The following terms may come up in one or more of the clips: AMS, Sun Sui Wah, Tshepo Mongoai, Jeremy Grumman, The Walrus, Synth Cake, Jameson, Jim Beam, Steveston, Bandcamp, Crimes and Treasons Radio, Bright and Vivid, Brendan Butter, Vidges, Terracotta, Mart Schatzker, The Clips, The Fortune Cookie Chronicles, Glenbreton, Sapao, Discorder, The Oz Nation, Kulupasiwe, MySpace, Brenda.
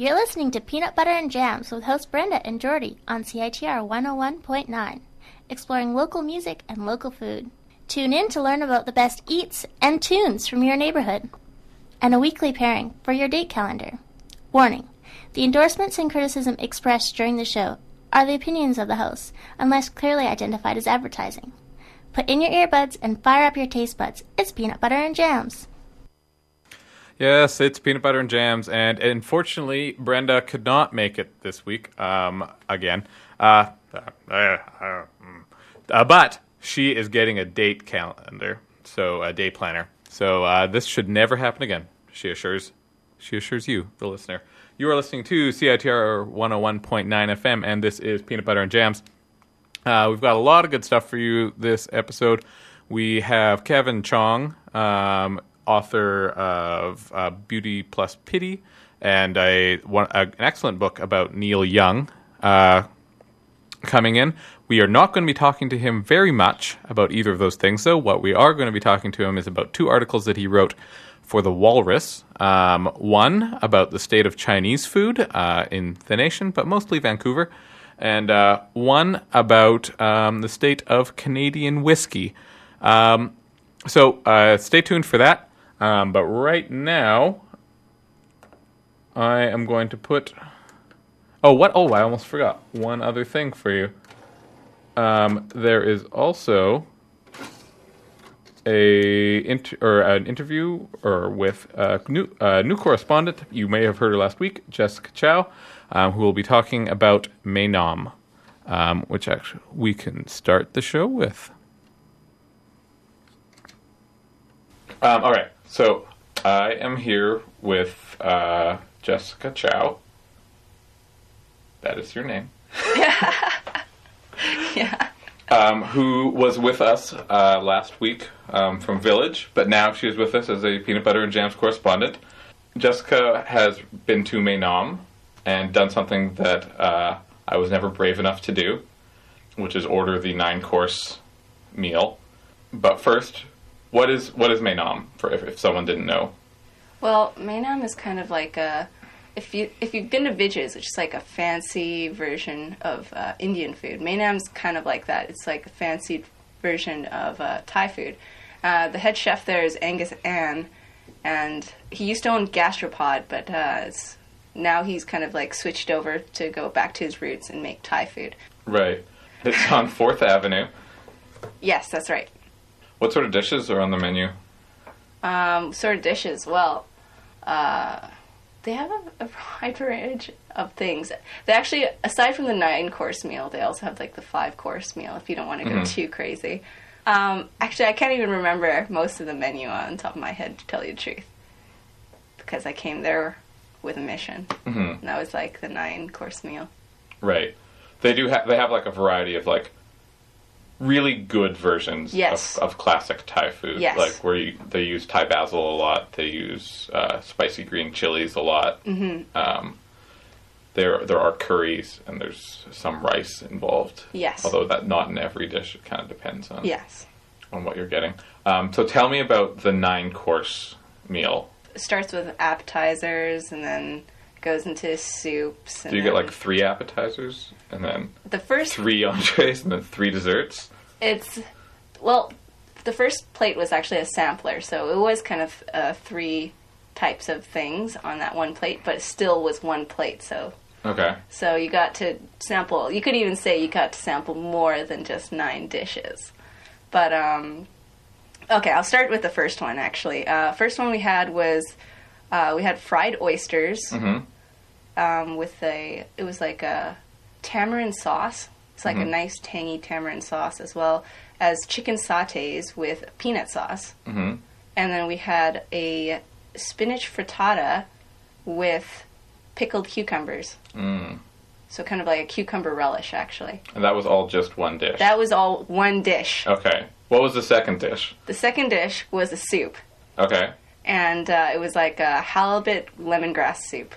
You're listening to Peanut Butter and Jams with hosts Brenda and Jordie on CITR 101.9, exploring local music and local food. Tune in to learn about the best eats and tunes from your neighborhood, and a weekly pairing for your date calendar. Warning, the endorsements and criticism expressed during the show are the opinions of the hosts, unless clearly identified as advertising. Put in your earbuds and fire up your taste buds. It's Peanut Butter and Jams. Yes, it's Peanut Butter and Jams, and unfortunately, Brenda could not make it this week again. But she is getting a date calendar, so a day planner. So this should never happen again. She assures you, the listener. You are listening to CITR 101.9 FM, and this is Peanut Butter and Jams. We've got a lot of good stuff for you this episode. We have Kevin Chong, author of Beauty Plus Pity, and an excellent book about Neil Young coming in. We are not going to be talking to him very much about either of those things, though. What we are going to be talking to him is about two articles that he wrote for The Walrus. One about the state of Chinese food in the nation, but mostly Vancouver, and one about the state of Canadian whiskey. So stay tuned for that. But right now, I am going to put... I almost forgot one other thing for you. There is also an interview with a new correspondent. You may have heard her last week, Jessica Chow, who will be talking about Maenam, which actually we can start the show with. All right. So I am here with Jessica Chow. That is your name. Yeah. Who was with us last week from Village, but now she is with us as a Peanut Butter and Jams correspondent. Jessica has been to Maenam and done something that I was never brave enough to do, which is order the 9-course meal. But first... What is Maenam, for if someone didn't know? Well, Maenam is kind of like a... If you've been to Vidges, which is like a fancy version of Indian food, Maenam's kind of like that. It's like a fancied version of Thai food. The head chef there is Angus Ann, and he used to own Gastropod, but now he's kind of like switched over to go back to his roots and make Thai food. Right. It's on 4th Avenue. Yes, that's right. What sort of dishes are on the menu? Well, they have a wide range of things. They actually, aside from the 9-course meal, they also have like the 5-course meal if you don't want to go too crazy. Actually, I can't even remember most of the menu on top of my head, to tell you the truth, because I came there with a mission, and that was like the 9-course meal. Right. They have like a variety of like really good versions of classic Thai food, like where they use Thai basil a lot, they use spicy green chilies a lot. There are curries and there's some rice involved. Yes, although that not in every dish. It kind of depends on on what you're getting. So tell me about the 9-course meal. It starts with appetizers and then goes into soups. And do you get like 3 appetizers and then the first 3 entrees and then 3 desserts? The first plate was actually a sampler, so it was kind of 3 types of things on that one plate, but it still was one plate. So okay, so you got to sample. You could even say you got to sample more than just 9 dishes. But okay, I'll start with the first one actually. First one we had was. We had fried oysters with it was like a tamarind sauce. It's like a nice tangy tamarind sauce, as well as chicken sautés with peanut sauce. And then we had a spinach frittata with pickled cucumbers. So kind of like a cucumber relish, actually. And that was all just one dish? That was all one dish. Okay. What was the second dish? The second dish was a soup. Okay. And it was like a halibut lemongrass soup.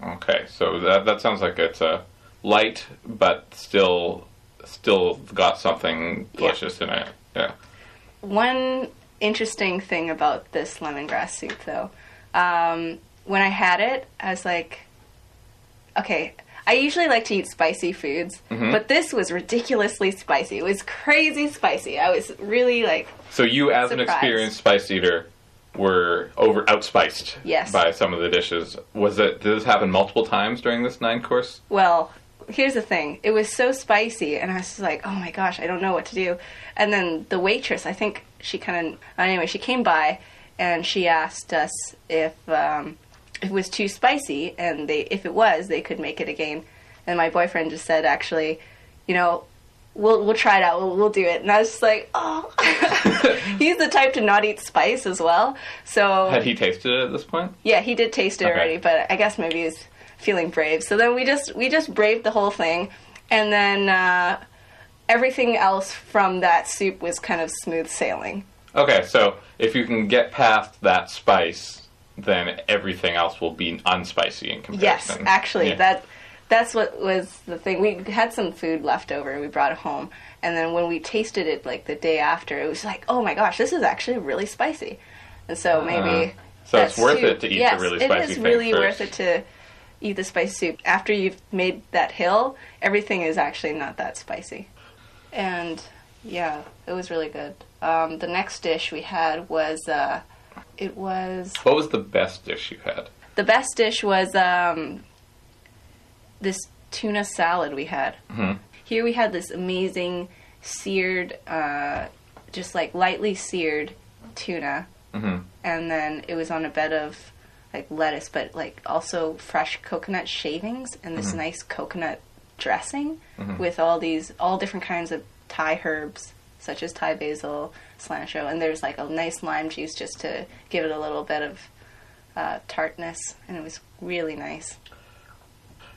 Okay, so that sounds like it's light, but still got something delicious in it. Yeah. One interesting thing about this lemongrass soup, though, when I had it, I was like, okay, I usually like to eat spicy foods, mm-hmm. but this was ridiculously spicy. It was crazy spicy. I was really like So you as surprised. An experienced spice eater were outspiced yes. by some of the dishes. Did this happen multiple times during this 9-course? Well, here's the thing. It was so spicy, and I was just like, oh my gosh, I don't know what to do. And then the waitress, I think she she came by, and she asked us if it was too spicy, and if it was, they could make it again. And my boyfriend just said, actually, you know, we'll try it out, we'll do it. And I was just like, oh. He's the type to not eat spice as well. So had he tasted it at this point? Yeah, he did taste it already, but I guess maybe he's feeling brave. So then we just braved the whole thing, and then everything else from that soup was kind of smooth sailing. Okay, so if you can get past that spice, then everything else will be unspicy in comparison. Yes, actually, that's what was the thing. We had some food left over, and we brought it home. And then when we tasted it, like, the day after, it was like, oh my gosh, this is actually really spicy. And so maybe... So it's worth it to eat the really spicy thing first. Yes, it is really worth it to eat the spicy soup. After you've made that hill, everything is actually not that spicy. And, yeah, it was really good. The next dish we had was... What was the best dish you had? The best dish was this tuna salad we had. Mm-hmm. Here we had this amazing seared, just like lightly seared tuna. Mm-hmm. And then it was on a bed of like lettuce, but like also fresh coconut shavings and this mm-hmm. nice coconut dressing mm-hmm. with all different kinds of Thai herbs, such as Thai basil, cilantro, and there's like a nice lime juice just to give it a little bit of tartness, and it was really nice.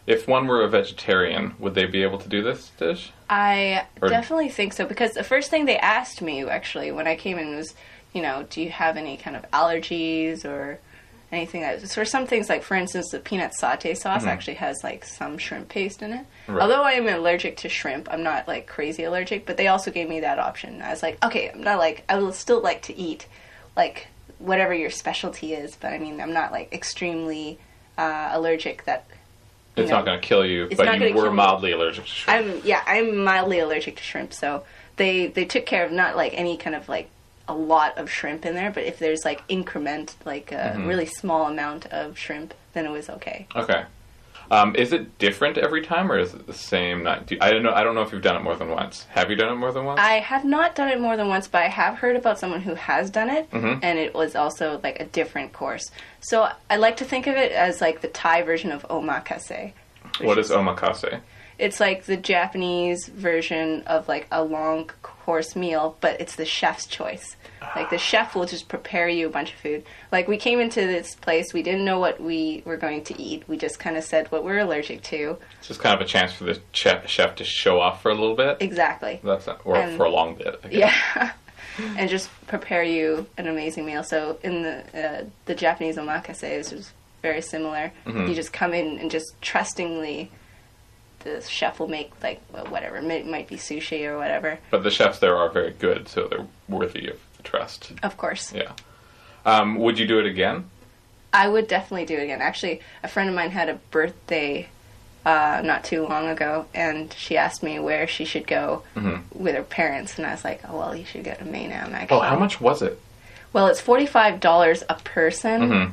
If one were a vegetarian, would they be able to do this dish? I definitely think so, because the first thing they asked me, actually, when I came in was, you know, do you have any kind of allergies or anything that... For some things, like, for instance, the peanut satay sauce mm-hmm. actually has, like, some shrimp paste in it. Right. Although I am allergic to shrimp, I'm not, like, crazy allergic, but they also gave me that option. I was like, okay, I'm not, like, I will still like to eat, like, whatever your specialty is, but, I mean, I'm not, like, extremely allergic that... It's not going to kill you, but you were mildly allergic to shrimp. I'm mildly allergic to shrimp, so they took care of not, like, any kind of, like, a lot of shrimp in there, but if there's like increment, like a mm-hmm. really small amount of shrimp, then it was okay. Okay. Is it different every time, or is it the same night? I don't know if you've done it more than once. Have you done it more than once? I have not done it more than once, but I have heard about someone who has done it, mm-hmm. and it was also like a different course. So I like to think of it as like the Thai version of omakase. What is omakase? It's like the Japanese version of like a long course meal, but it's the chef's choice. Like, the chef will just prepare you a bunch of food. Like, we came into this place, we didn't know what we were going to eat. We just kind of said what we're allergic to. It's just kind of a chance for the chef to show off for a little bit. Exactly. For a long bit, I guess. Yeah. And just prepare you an amazing meal. So in the Japanese omakase, it's just very similar. Mm-hmm. You just come in and just trustingly... The chef will make, like, whatever. It might be sushi or whatever. But the chefs there are very good, so they're worthy of the trust. Of course. Yeah. Would you do it again? I would definitely do it again. Actually, a friend of mine had a birthday not too long ago, and she asked me where she should go mm-hmm. with her parents, and I was like, oh, well, you should go to Maenam, actually. Oh, how much was it? Well, it's $45 a person. Mm-hmm.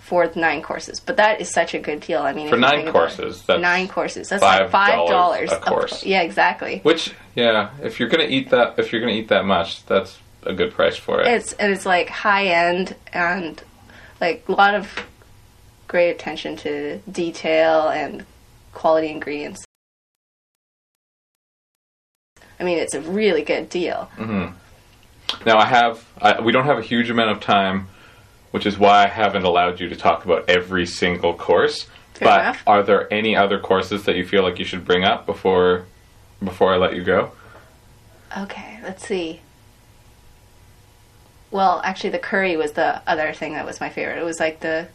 For 9 courses, but that is such a good deal. I mean, for 9 courses, that's $5 a course. Yeah, exactly. Which, yeah, if you're gonna eat that much, that's a good price for it. It's like high end and like a lot of great attention to detail and quality ingredients. I mean, it's a really good deal. Mm-hmm. Now we don't have a huge amount of time, which is why I haven't allowed you to talk about every single course. Fair but enough. Are there any other courses that you feel like you should bring up before I let you go? Okay, let's see. Well, actually, the curry was the other thing that was my favorite. It was like the...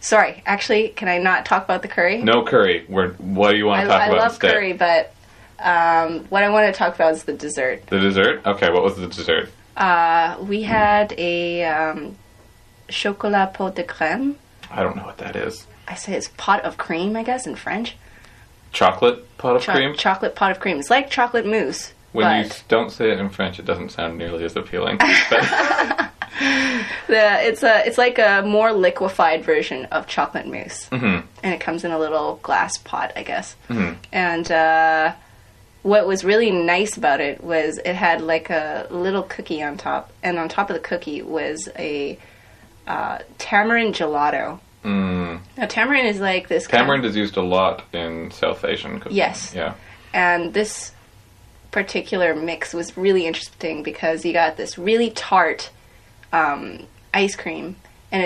Sorry, actually, can I not talk about the curry? No curry. What do you want to talk about instead? I love curry, but what I want to talk about is the dessert. The dessert? Okay, what was the dessert? We had a... chocolat pot de crème. I don't know what that is. I say it's pot of cream, I guess, in French. Chocolate pot of cream? Chocolate pot of cream. It's like chocolate mousse. When you don't say it in French, it doesn't sound nearly as appealing. It's like a more liquefied version of chocolate mousse. Mm-hmm. And it comes in a little glass pot, I guess. Mm-hmm. And what was really nice about it was it had like a little cookie on top. And on top of the cookie was a tamarind gelato. Mm. Now, tamarind is like this... Tamarind is used a lot in South Asian cooking. Yes. Yeah. And this particular mix was really interesting because you got this really tart ice cream, and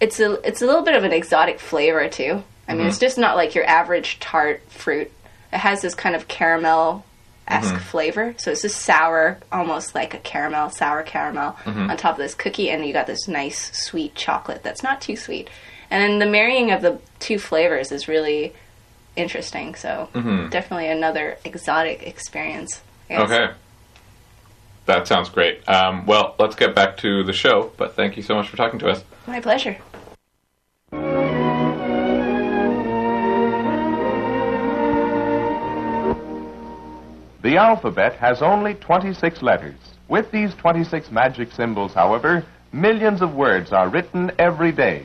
it's a little bit of an exotic flavor too. I mean, it's just not like your average tart fruit. It has this kind of caramel-esque flavor, so it's just sour, almost like a caramel, sour caramel on top of this cookie, and you got this nice sweet chocolate that's not too sweet. And then the marrying of the two flavors is really interesting, so definitely another exotic experience, I guess. Okay. That sounds great. Well, let's get back to the show, but thank you so much for talking to us. My pleasure. The alphabet has only 26 letters. With these 26 magic symbols, however, millions of words are written every day.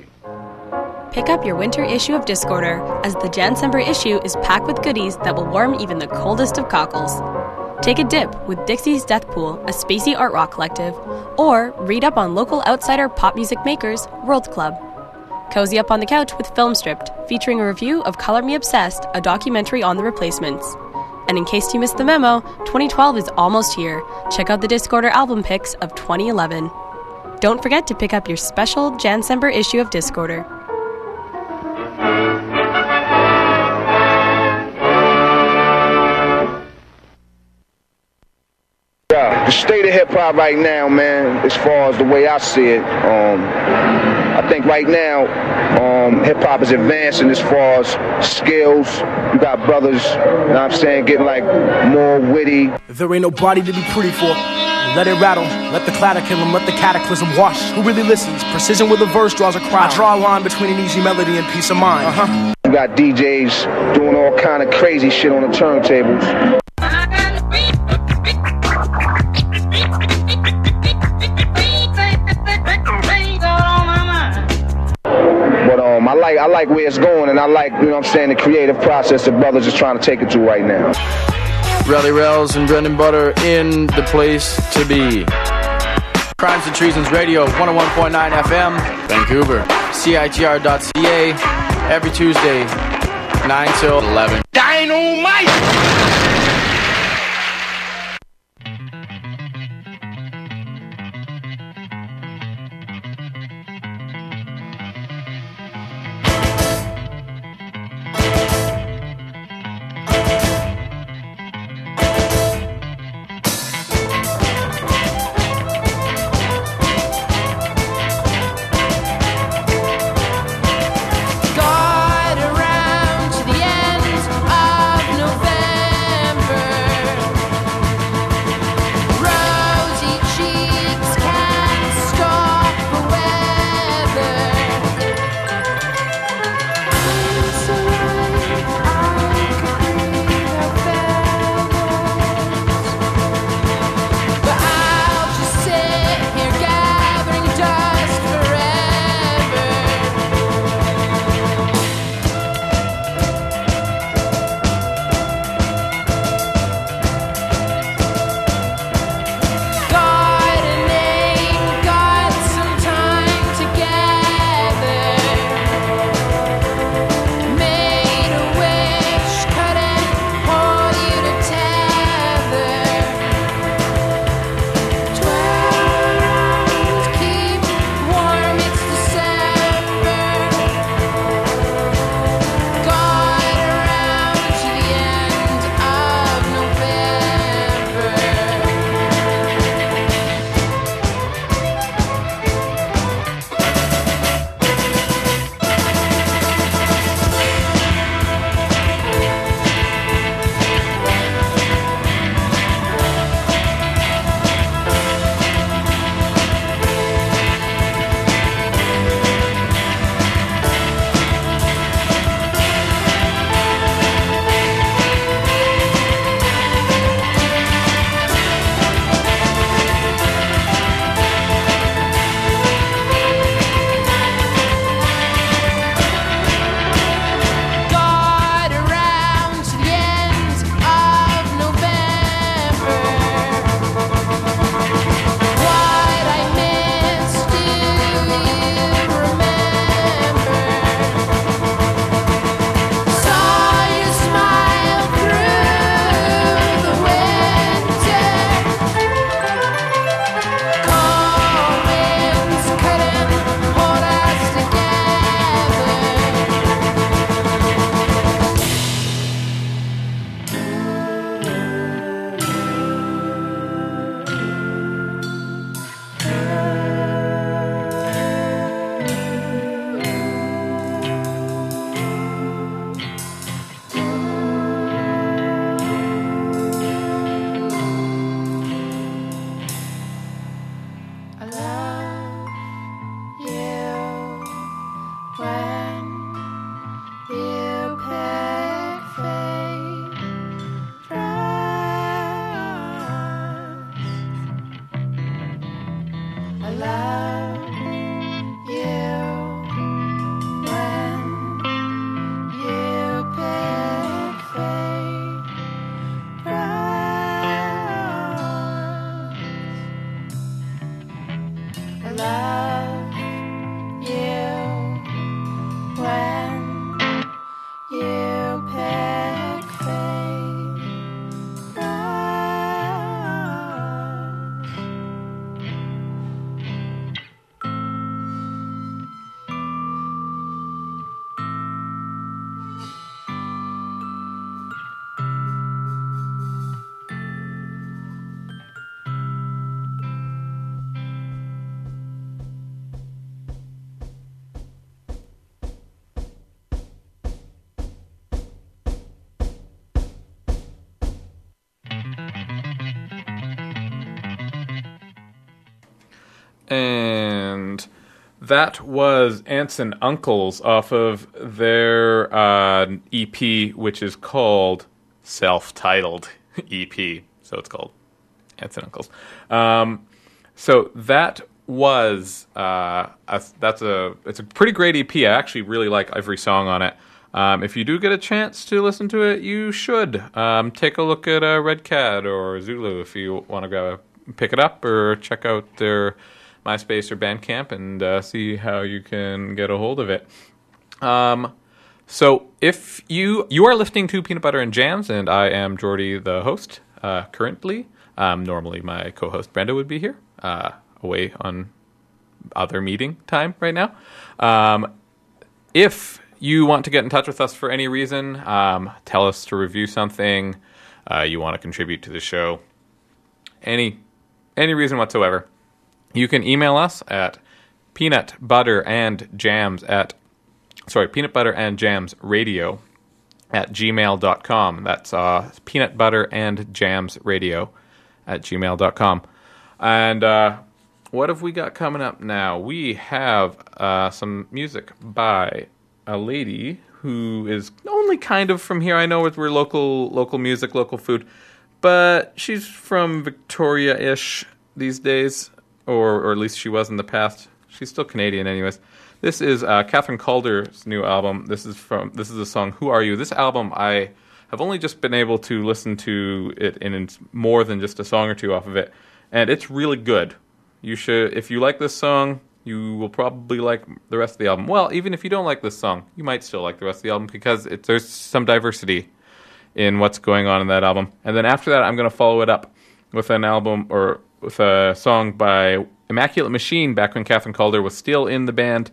Pick up your winter issue of Discorder, as the January issue is packed with goodies that will warm even the coldest of cockles. Take a dip with Dixie's Death Pool, a spacey art rock collective, or read up on local outsider pop music makers, World Club. Cozy up on the couch with Film Stripped, featuring a review of Color Me Obsessed, a documentary on The Replacements. And in case you missed the memo, 2012 is almost here. Check out the Discorder album picks of 2011. Don't forget to pick up your special January issue of Discorder. The state of hip-hop right now, man, as far as the way I see it, I think right now hip-hop is advancing as far as skills. You got brothers, you know what I'm saying, getting like more witty. There ain't nobody to be pretty for. Let it rattle, let the clatter kill him, let the cataclysm wash. Who really listens? Precision with a verse draws a crowd. I draw a line between an easy melody and peace of mind. Uh-huh. You got DJs doing all kind of crazy shit on the turntables. I like where it's going, and I like, you know what I'm saying, the creative process that brothers is trying to take it to right now. Rally Rels and Brendan Butter in the place to be. Crimes and Treasons Radio, 101.9 FM, Vancouver. CITR.ca, every Tuesday, 9 till 11. Dynamite! Guide around to the end of November. that was Aunts and Uncles off of their EP, which is called self-titled EP. So it's called Aunts and Uncles. So that was it's a pretty great EP. I actually really like every song on it. If you do get a chance to listen to it, you should take a look at Red Cat or Zulu if you want to pick it up, or check out their MySpace or Bandcamp and see how you can get a hold of it. So if you are listening to Peanut Butter and Jams, and I am Jordie, the host, currently. Normally my co-host Brenda would be here, away on other meeting time right now. If you want to get in touch with us for any reason, tell us to review something, you want to contribute to the show, any reason whatsoever, you can email us at peanutbutterandjamsradio@gmail.com. That's peanutbutterandjamsradio@gmail.com. And what have we got coming up now? We have some music by a lady who is only kind of from here. I know we're local music, local food, but she's from Victoria-ish these days, or at least she was in the past. She's still Canadian anyways. This is Catherine Calder's new album. This is the song "Who Are You?" This album, I have only just been able to listen to it in more than just a song or two off of it, and it's really good. You should, if you like this song, you will probably like the rest of the album. Well, even if you don't like this song, you might still like the rest of the album, because there's some diversity in what's going on in that album. And then after that, I'm going to follow it up with an album, or with a song by Immaculate Machine, back when Catherine Calder was still in the band.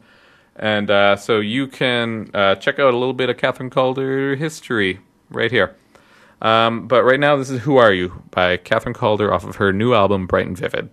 And so you can check out a little bit of Catherine Calder history right here. But right now, this is "Who Are You?" by Catherine Calder off of her new album, Bright and Vivid.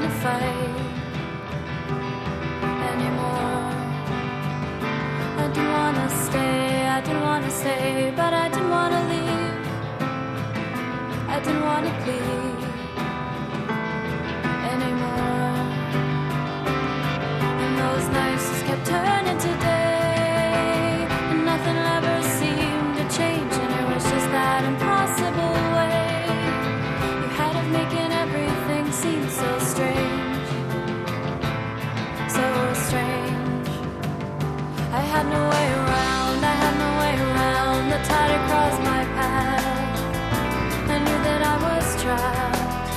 wanna fight anymore. I didn't wanna stay, I didn't wanna stay, but I didn't wanna leave. I didn't wanna plead anymore. And those nights just kept turning to day, and nothing ever seemed to change, and it was just that impossible way you had of making everything seem so strange, so strange. I had no way around, I had no way around. The tide had crossed my path. I knew that I was trapped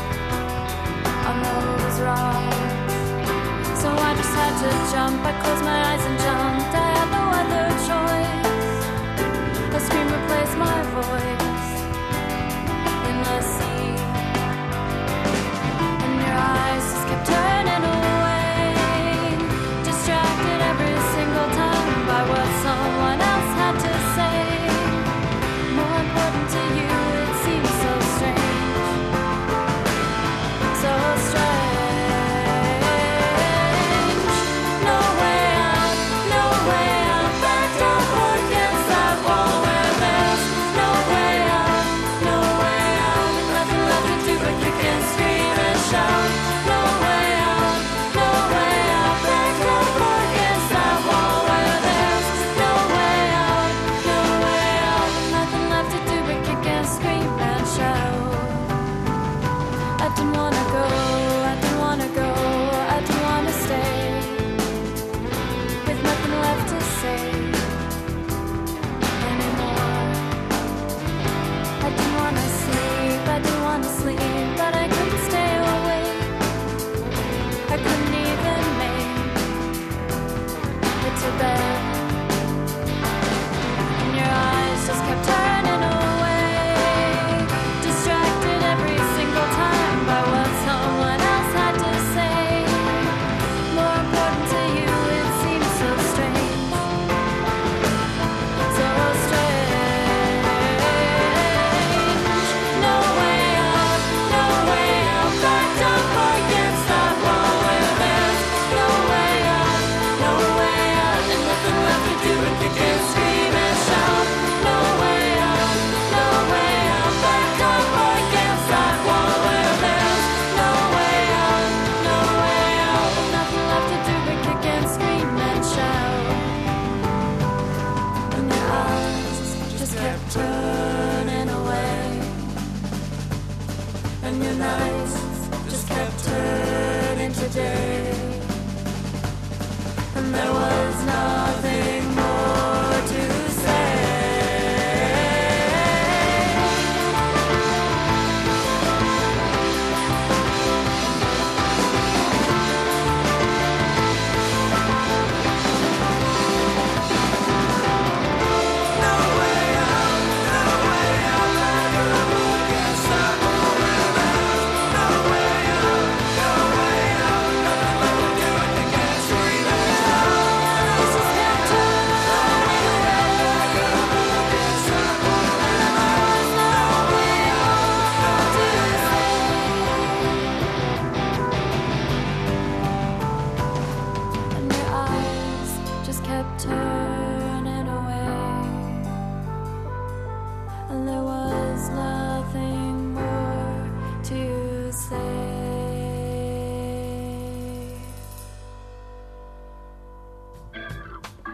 on those rocks, so I just had to jump. I closed my eyes and jumped. I had no other choice. A scream replaced my voice in the sea, and your eyes just kept turning away, distracted every single time by what someone else had to say. More important to you, it seems so strange, so strange.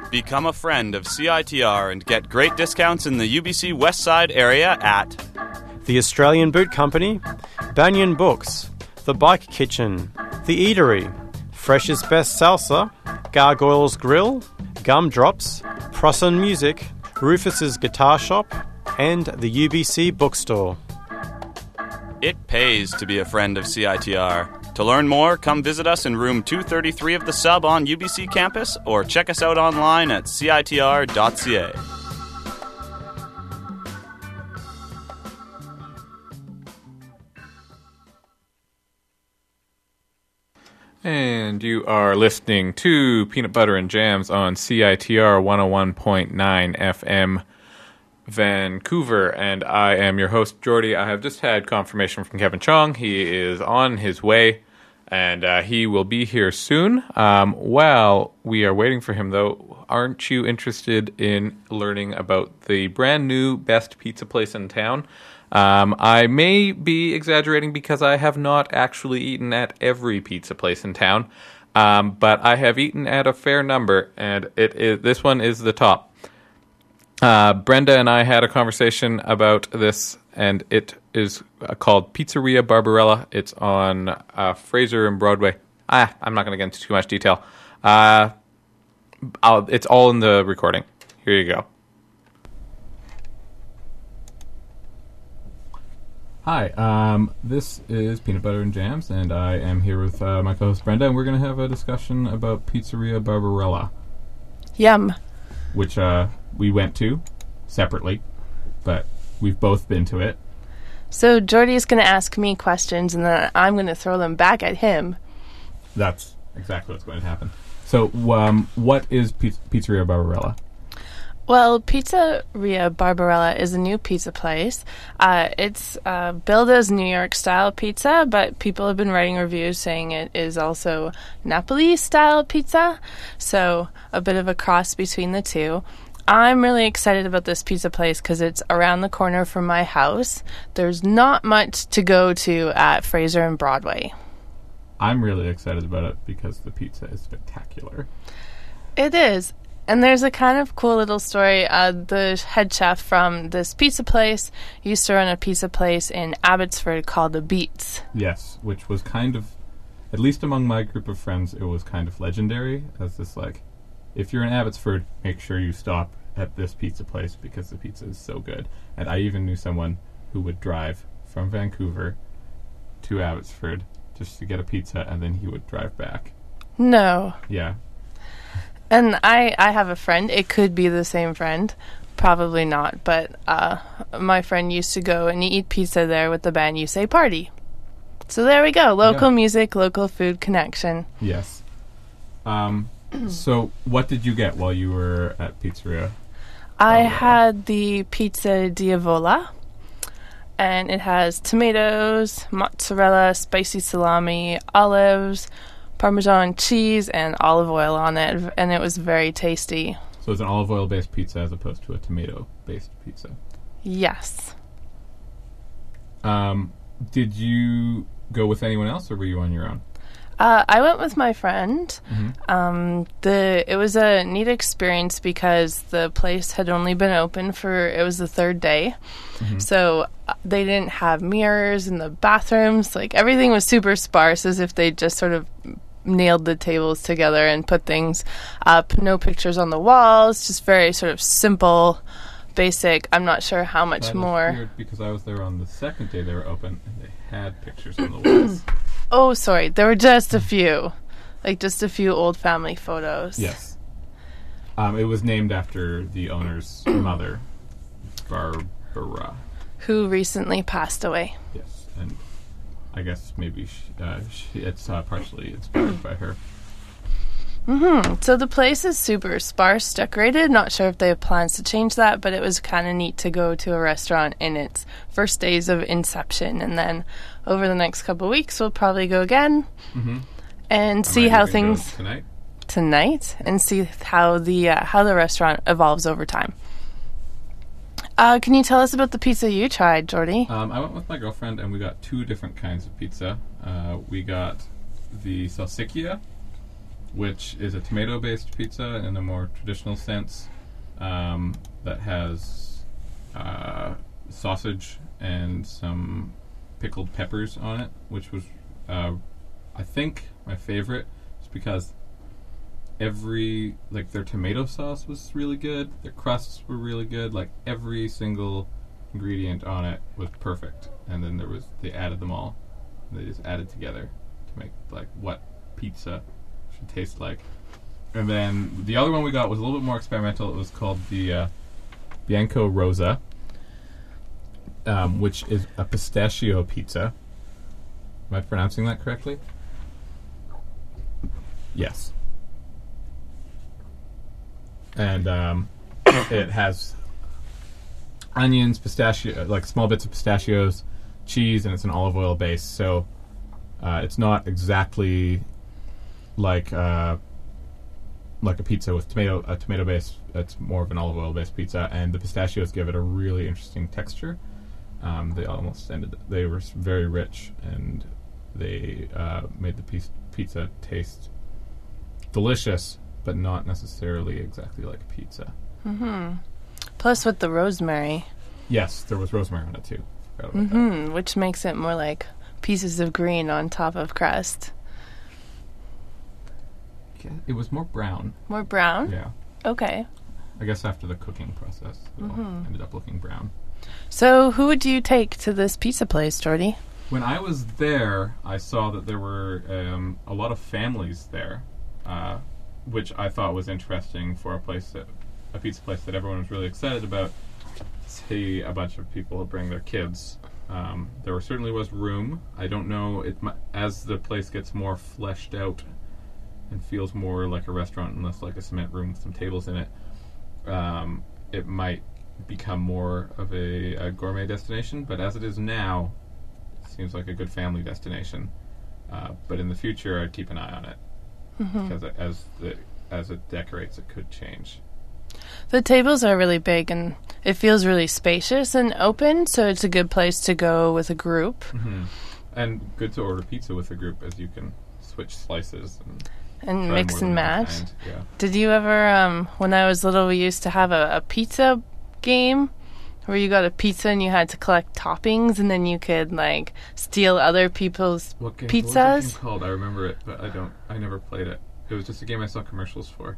Become a friend of CITR and get great discounts in the UBC Westside area at the Australian Boot Company, Banyan Books, The Bike Kitchen, The Eatery, Fresh's Best Salsa, Gargoyles Grill, Gumdrops, Prossen Music, Rufus's Guitar Shop, and the UBC Bookstore. It pays to be a friend of CITR. To learn more, come visit us in room 233 of the Sub on UBC campus or check us out online at citr.ca. And you are listening to Peanut Butter and Jams on CITR 101.9 FM. Vancouver, and I am your host, Jordie. I have just had confirmation from Kevin Chong. He is on his way And he will be here soon. While we are waiting for him, though, aren't you interested in learning about the brand new best pizza place in town? I may be exaggerating because I have not actually eaten at every pizza place in town, but I have eaten at a fair number, and this one is the top. Brenda and I had a conversation about this, and it is called Pizzeria Barbarella. It's on Fraser and Broadway. I'm not going to get into too much detail. It's all in the recording. Here you go. Hi, this is Peanut Butter and Jams, and I am here with my co-host Brenda, and we're going to have a discussion about Pizzeria Barbarella. Yum. Which we went to separately, but we've both been to it. So Jordie's going to ask me questions, and then I'm going to throw them back at him. That's exactly what's going to happen. So what is Pizzeria Barbarella? Well, Pizzeria Barbarella is a new pizza place. It's billed as New York-style pizza, but people have been writing reviews saying it is also Napoli-style pizza, so a bit of a cross between the two. I'm really excited about this pizza place because it's around the corner from my house. There's not much to go to at Fraser and Broadway. I'm really excited about it because the pizza is spectacular. It is. And there's a kind of cool little story. The head chef from this pizza place used to run a pizza place in Abbotsford called The Beats. Yes, which was kind of, at least among my group of friends, it was kind of legendary. As this, like, if you're in Abbotsford, make sure you stop at this pizza place because the pizza is so good. And I even knew someone who would drive from Vancouver to Abbotsford just to get a pizza, and then he would drive back. No. Yeah. And I have a friend. It could be the same friend. Probably not. But my friend used to go and eat pizza there with the band You Say Party. So there we go. Local music, local food connection. Yes. So what did you get while you were at Pizzeria? I had the pizza diavola. And it has tomatoes, mozzarella, spicy salami, olives, Parmesan cheese and olive oil on it, and it was very tasty. So it's an olive oil-based pizza as opposed to a tomato-based pizza. Yes. Did you go with anyone else, or were you on your own? I went with my friend. Mm-hmm. It was a neat experience because the place had only been open for, it was the third day. Mm-hmm. So they didn't have mirrors in the bathrooms. Like, everything was super sparse, as if they just sort of nailed the tables together and put things up. No pictures on the walls, just very sort of simple, basic. I'm not sure how much more. That is weird because I was there on the second day they were open and they had pictures on the walls. Oh, sorry. There were just a few. Like, just a few old family photos. Yes. It was named after the owner's mother, Barbara. Who recently passed away. Yes. And I guess maybe it's partially inspired by her. Mm-hmm. So the place is super sparse decorated. Not sure if they have plans to change that, but it was kind of neat to go to a restaurant in its first days of inception, and then over the next couple of weeks, we'll probably go again and see how things tonight, and see how the restaurant evolves over time. Can you tell us about the pizza you tried, Jordie? I went with my girlfriend, and we got two different kinds of pizza. We got the salsicchia, which is a tomato-based pizza in a more traditional sense, that has sausage and some pickled peppers on it, which was, I think, my favorite, just because their tomato sauce was really good, their crusts were really good, like, every single ingredient on it was perfect, and then they added them all, and they just added together to make, like, what pizza should taste like. And then the other one we got was a little bit more experimental. It was called the Bianco Rosa, which is a pistachio pizza. Am I pronouncing that correctly? Yes. And it has onions, pistachio, like small bits of pistachios, cheese, and it's an olive oil base. So It's not exactly like a pizza with tomato base. It's more of an olive oil based pizza, and the pistachios give it a really interesting texture. They almost ended. They were very rich, and they made the pizza taste delicious, but not necessarily exactly like a pizza. Mm-hmm. Plus, with the rosemary. Yes, there was rosemary on it too. Mm-hmm. Which makes it more like pieces of green on top of crust. It was more brown. More brown? Yeah. Okay. I guess after the cooking process, it all ended up looking brown. So who would you take to this pizza place, Jordie? When I was there, I saw that there were a lot of families there, which I thought was interesting for a pizza place that everyone was really excited about. See a bunch of people bring their kids. There certainly was room. I don't know, as the place gets more fleshed out and feels more like a restaurant and less like a cement room with some tables in it, it might become more of a gourmet destination, but as it is now, it seems like a good family destination. But in the future, I'd keep an eye on it, because as it decorates, it could change. The tables are really big, and it feels really spacious and open, so it's a good place to go with a group. Mm-hmm. And good to order pizza with a group, as you can switch slices and mix and match. Yeah. Did you ever, when I was little, we used to have a pizza game where you got a pizza and you had to collect toppings, and then you could steal other people's pizzas. What was it called? I remember it, but I never played it. It was just a game I saw commercials for.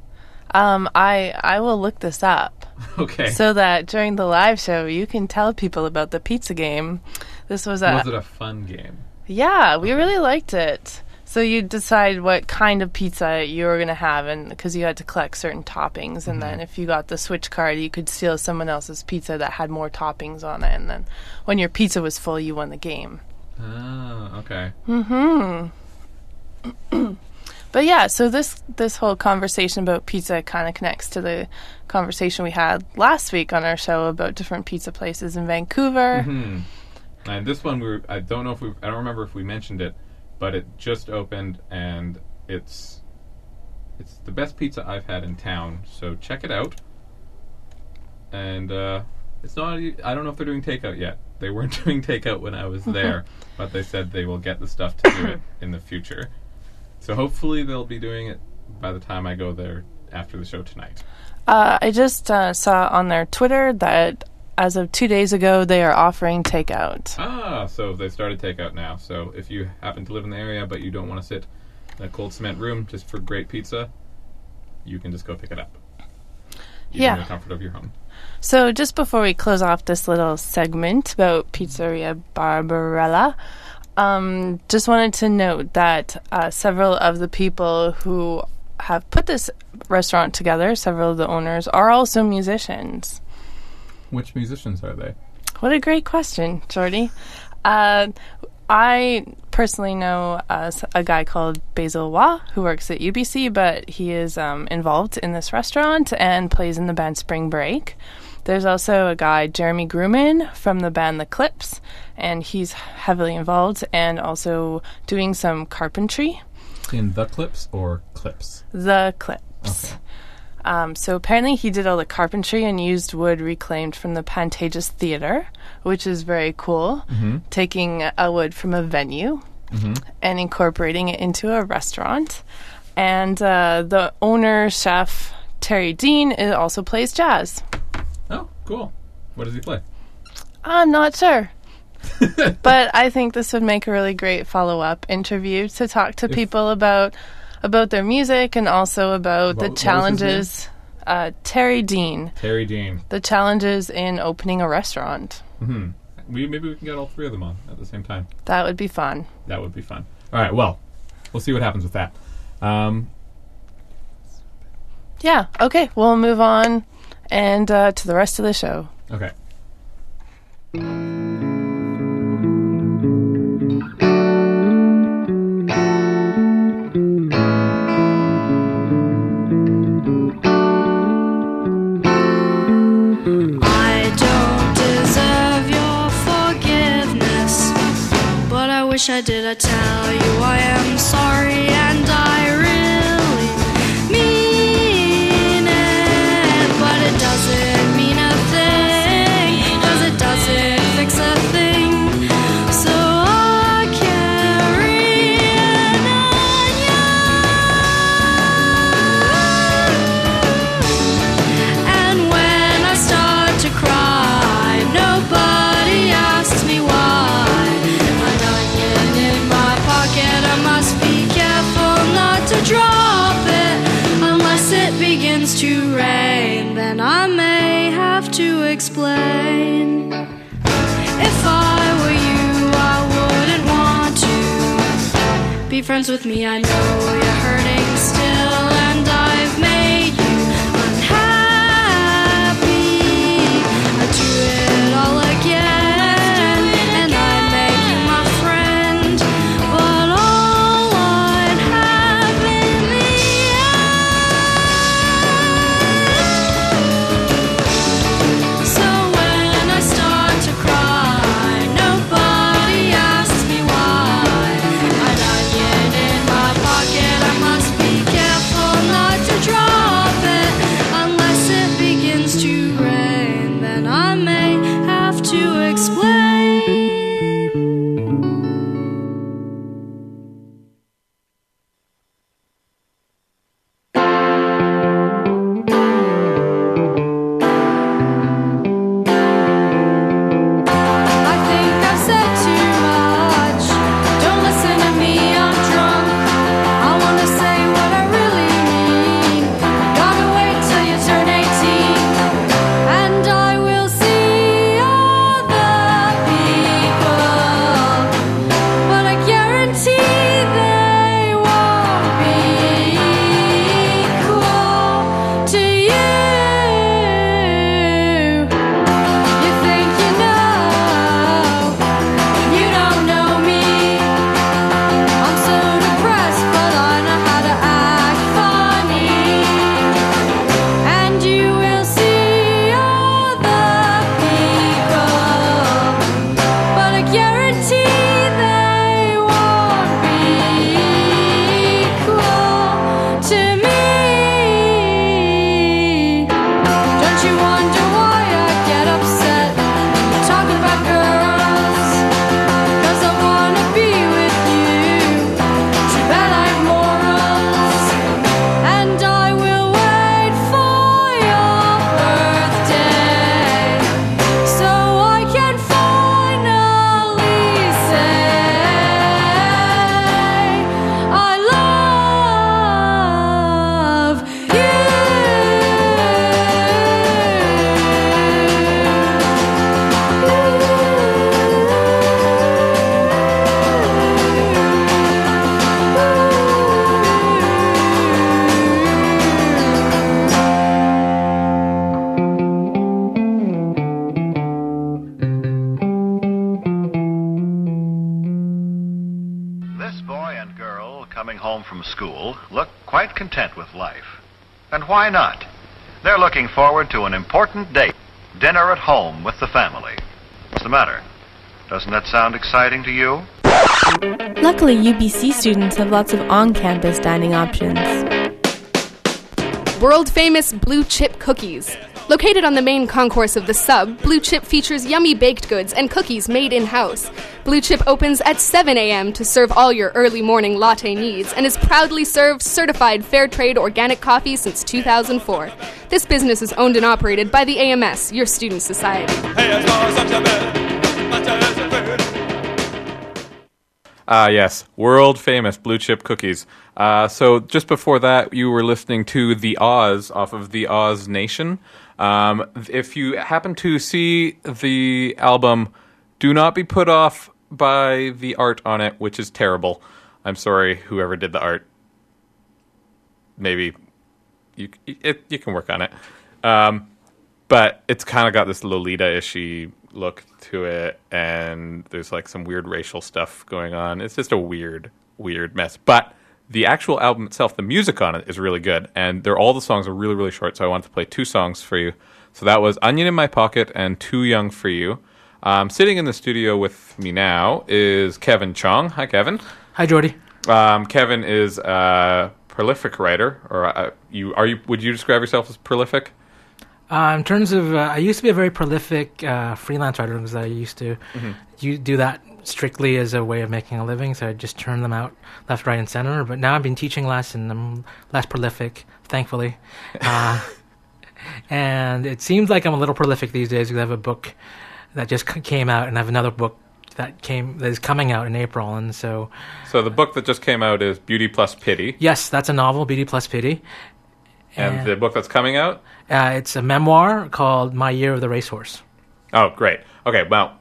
I will look this up. Okay. So that during the live show, you can tell people about the pizza game. This was Was it a fun game? Yeah, we really liked it. So you decide what kind of pizza you were going to have, and because you had to collect certain toppings, and then if you got the switch card, you could steal someone else's pizza that had more toppings on it, and then when your pizza was full, you won the game. Oh, okay. Mm-hmm. But yeah, so this whole conversation about pizza kind of connects to the conversation we had last week on our show about different pizza places in Vancouver. Mm-hmm. And this one, I don't remember if we mentioned it, but it just opened, and it's the best pizza I've had in town. So check it out. And it's not. I don't know if they're doing takeout yet. They weren't doing takeout when I was there, but they said they will get the stuff to do it in the future. So hopefully they'll be doing it by the time I go there after the show tonight. I just saw on their Twitter that as of 2 days ago, they are offering takeout. Ah, so they started takeout now. So if you happen to live in the area but you don't want to sit in a cold cement room just for great pizza, you can just go pick it up. In the comfort of your home. So just before we close off this little segment about Pizzeria Barbarella, just wanted to note that several of the people who have put this restaurant together, several of the owners, are also musicians. Which musicians are they? What a great question, Jordie. I personally know a guy called Basil Wah, who works at UBC, but he is involved in this restaurant and plays in the band Spring Break. There's also a guy, Jeremy Grumman, from the band The Clips, and he's heavily involved and also doing some carpentry. In The Clips or Clips? The Clips. Okay. So apparently he did all the carpentry and used wood reclaimed from the Pantages Theater, which is very cool, taking a wood from a venue and incorporating it into a restaurant. And the owner, Chef Terry Dean, also plays jazz. Oh, cool. What does he play? I'm not sure. But I think this would make a really great follow-up interview to talk to people about their music and also about the challenges. Terry Dean. Terry Dean. The challenges in opening a restaurant. Mm-hmm. Maybe we can get all three of them on at the same time. That would be fun. All right, well, we'll see what happens with that. Yeah, okay, we'll move on and to the rest of the show. Okay. I did. to tell you I am sorry, and I really mean it. But it doesn't mean a thing, 'cause it doesn't fix a thing. So I carry it on you. And when I start to cry, nobody asks me why. Drop it unless it begins to rain, then I may have to explain. If I were you, I wouldn't want to be friends with me. I know you're hurting still, and I've made you unhappy. I do it all again, and I'm making my friend, but all I Why not? They're looking forward to an important date, dinner at home with the family. What's the matter? Doesn't that sound exciting to you? Luckily, UBC students have lots of on-campus dining options. World-famous Blue Chip Cookies. Located on the main concourse of the Sub, Blue Chip features yummy baked goods and cookies made in-house. Blue Chip opens at 7 a.m. to serve all your early morning latte needs and has proudly served certified fair trade organic coffee since 2004. This business is owned and operated by the AMS, your student society. Yes, world-famous Blue Chip Cookies. So just before that, you were listening to The Oz off of The Oz Nation. If you happen to see the album, do not be put off by the art on it, which is terrible. I'm sorry, whoever did the art. Maybe you can work on it. But it's kind of got this Lolita-ishy look to it, and there's like some weird racial stuff going on. It's just a weird, weird mess. But the actual album itself, the music on it is really good, and all the songs are really, really short, so I wanted to play two songs for you. So that was Onion in My Pocket and Too Young for You. Sitting in the studio with me now is Kevin Chong. Hi, Kevin. Hi, Jordie. Kevin is a prolific writer, or would you describe yourself as prolific? In terms of, I used to be a very prolific freelance writer because I used to do that strictly as a way of making a living, so I just turn them out left, right, and center. But now I've been teaching less, and I'm less prolific, thankfully. And it seems like I'm a little prolific these days because I have a book that just came out, and I have another book that is coming out in April, and so the book that just came out is Beauty Plus Pity. Yes, that's a novel, Beauty Plus Pity. And the book that's coming out? It's a memoir called My Year of the Racehorse. Oh, great. Okay, well,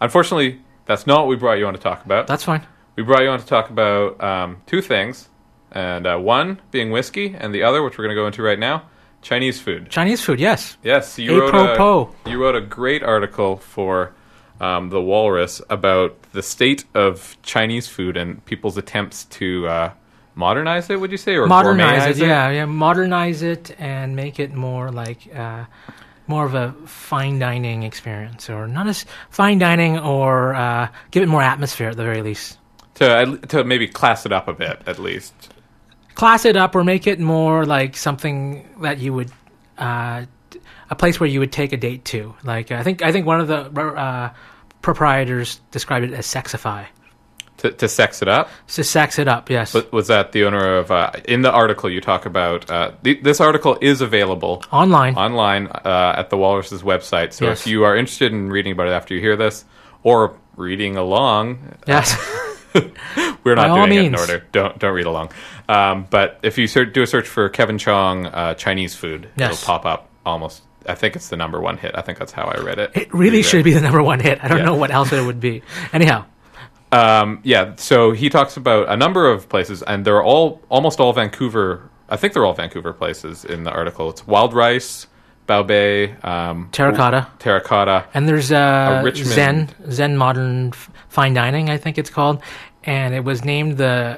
unfortunately, that's not what we brought you on to talk about. That's fine. We brought you on to talk about two things, and one being whiskey, and the other, which we're going to go into right now, Chinese food. Chinese food, yes. Yes, you wrote a great article for The Walrus about the state of Chinese food and people's attempts to... modernize it, would you say, or modernize it? Yeah, modernize it and make it more like more of a fine dining experience, or not as fine dining, or give it more atmosphere at the very least. To maybe class it up a bit, at least. Class it up, or make it more like something that you would a place where you would take a date to. Like I think one of the proprietors described it as sexify. To sex it up? To sex it up, yes. But was that the owner of... in the article you talk about... this article is available... Online at the Walrus's website. So yes. If you are interested in reading about it after you hear this, or reading along... Yes. We're not doing it in order. Don't read along. But if you do a search for Kevin Chong Chinese food, yes. It'll pop up almost... I think it's the number one hit. I think that's how I read it. It really should be the number one hit. I don't know what else it would be. Anyhow... so he talks about a number of places, and they're almost all Vancouver. I think they're all Vancouver places in the article. It's Wild Rice, Bao Bei, Terracotta, and there's a Richmond Zen Modern Fine Dining, I think it's called, and it was named the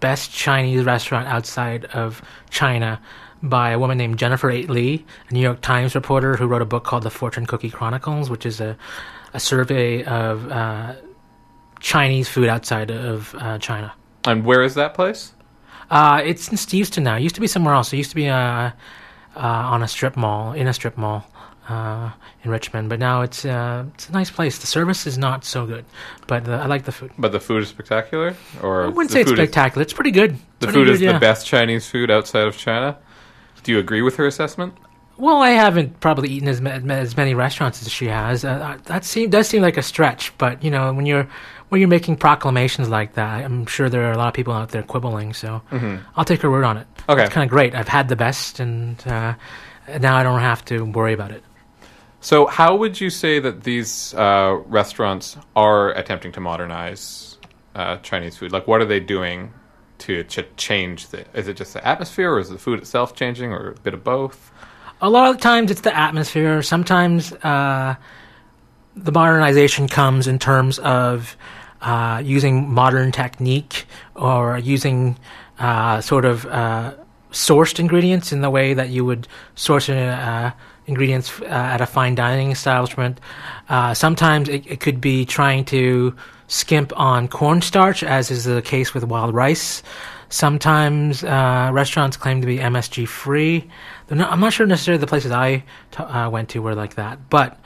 best Chinese restaurant outside of China by a woman named Jennifer Lee, a New York Times reporter who wrote a book called The Fortune Cookie Chronicles, which is a survey of Chinese food outside of China. And where is that place? It's in Steveston now. It used to be somewhere else. It used to be on a strip mall, in Richmond. But now it's a nice place. The service is not so good, but I like the food. But the food is spectacular? Or I wouldn't say it's spectacular. It's pretty good. The food is the best Chinese food outside of China? Do you agree with her assessment? Well, I haven't probably eaten as many restaurants as she has. That does seem like a stretch, but you know, when you're making proclamations like that, I'm sure there are a lot of people out there quibbling, so I'll take her word on it. Okay. It's kind of great. I've had the best, and now I don't have to worry about it. So how would you say that these restaurants are attempting to modernize Chinese food? Like, what are they doing to change? Is it just the atmosphere, or is the food itself changing, or a bit of both? A lot of times it's the atmosphere. Sometimes the modernization comes in terms of... using modern technique, or using sourced ingredients in the way that you would source ingredients at a fine dining establishment. Sometimes it could be trying to skimp on cornstarch, as is the case with Wild Rice. Sometimes restaurants claim to be MSG free. I'm not sure necessarily the places I went to were like that, but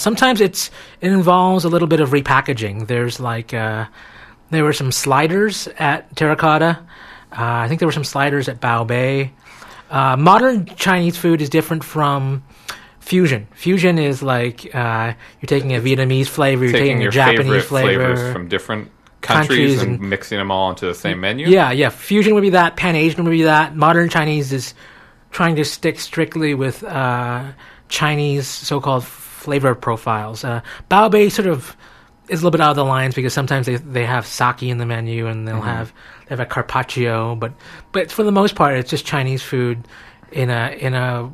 sometimes it involves a little bit of repackaging. There's there were some sliders at Terracotta. I think there were some sliders at Bao Bei. Modern Chinese food is different from fusion. Fusion is like you're taking a Vietnamese flavor, you're taking a Japanese flavors from different countries and mixing them all into the same menu? Yeah. Fusion would be that. Pan-Asian would be that. Modern Chinese is trying to stick strictly with Chinese so-called flavor profiles. Bao Bei sort of is a little bit out of the lines because sometimes they have sake in the menu, and they'll have a carpaccio, but for the most part it's just Chinese food in a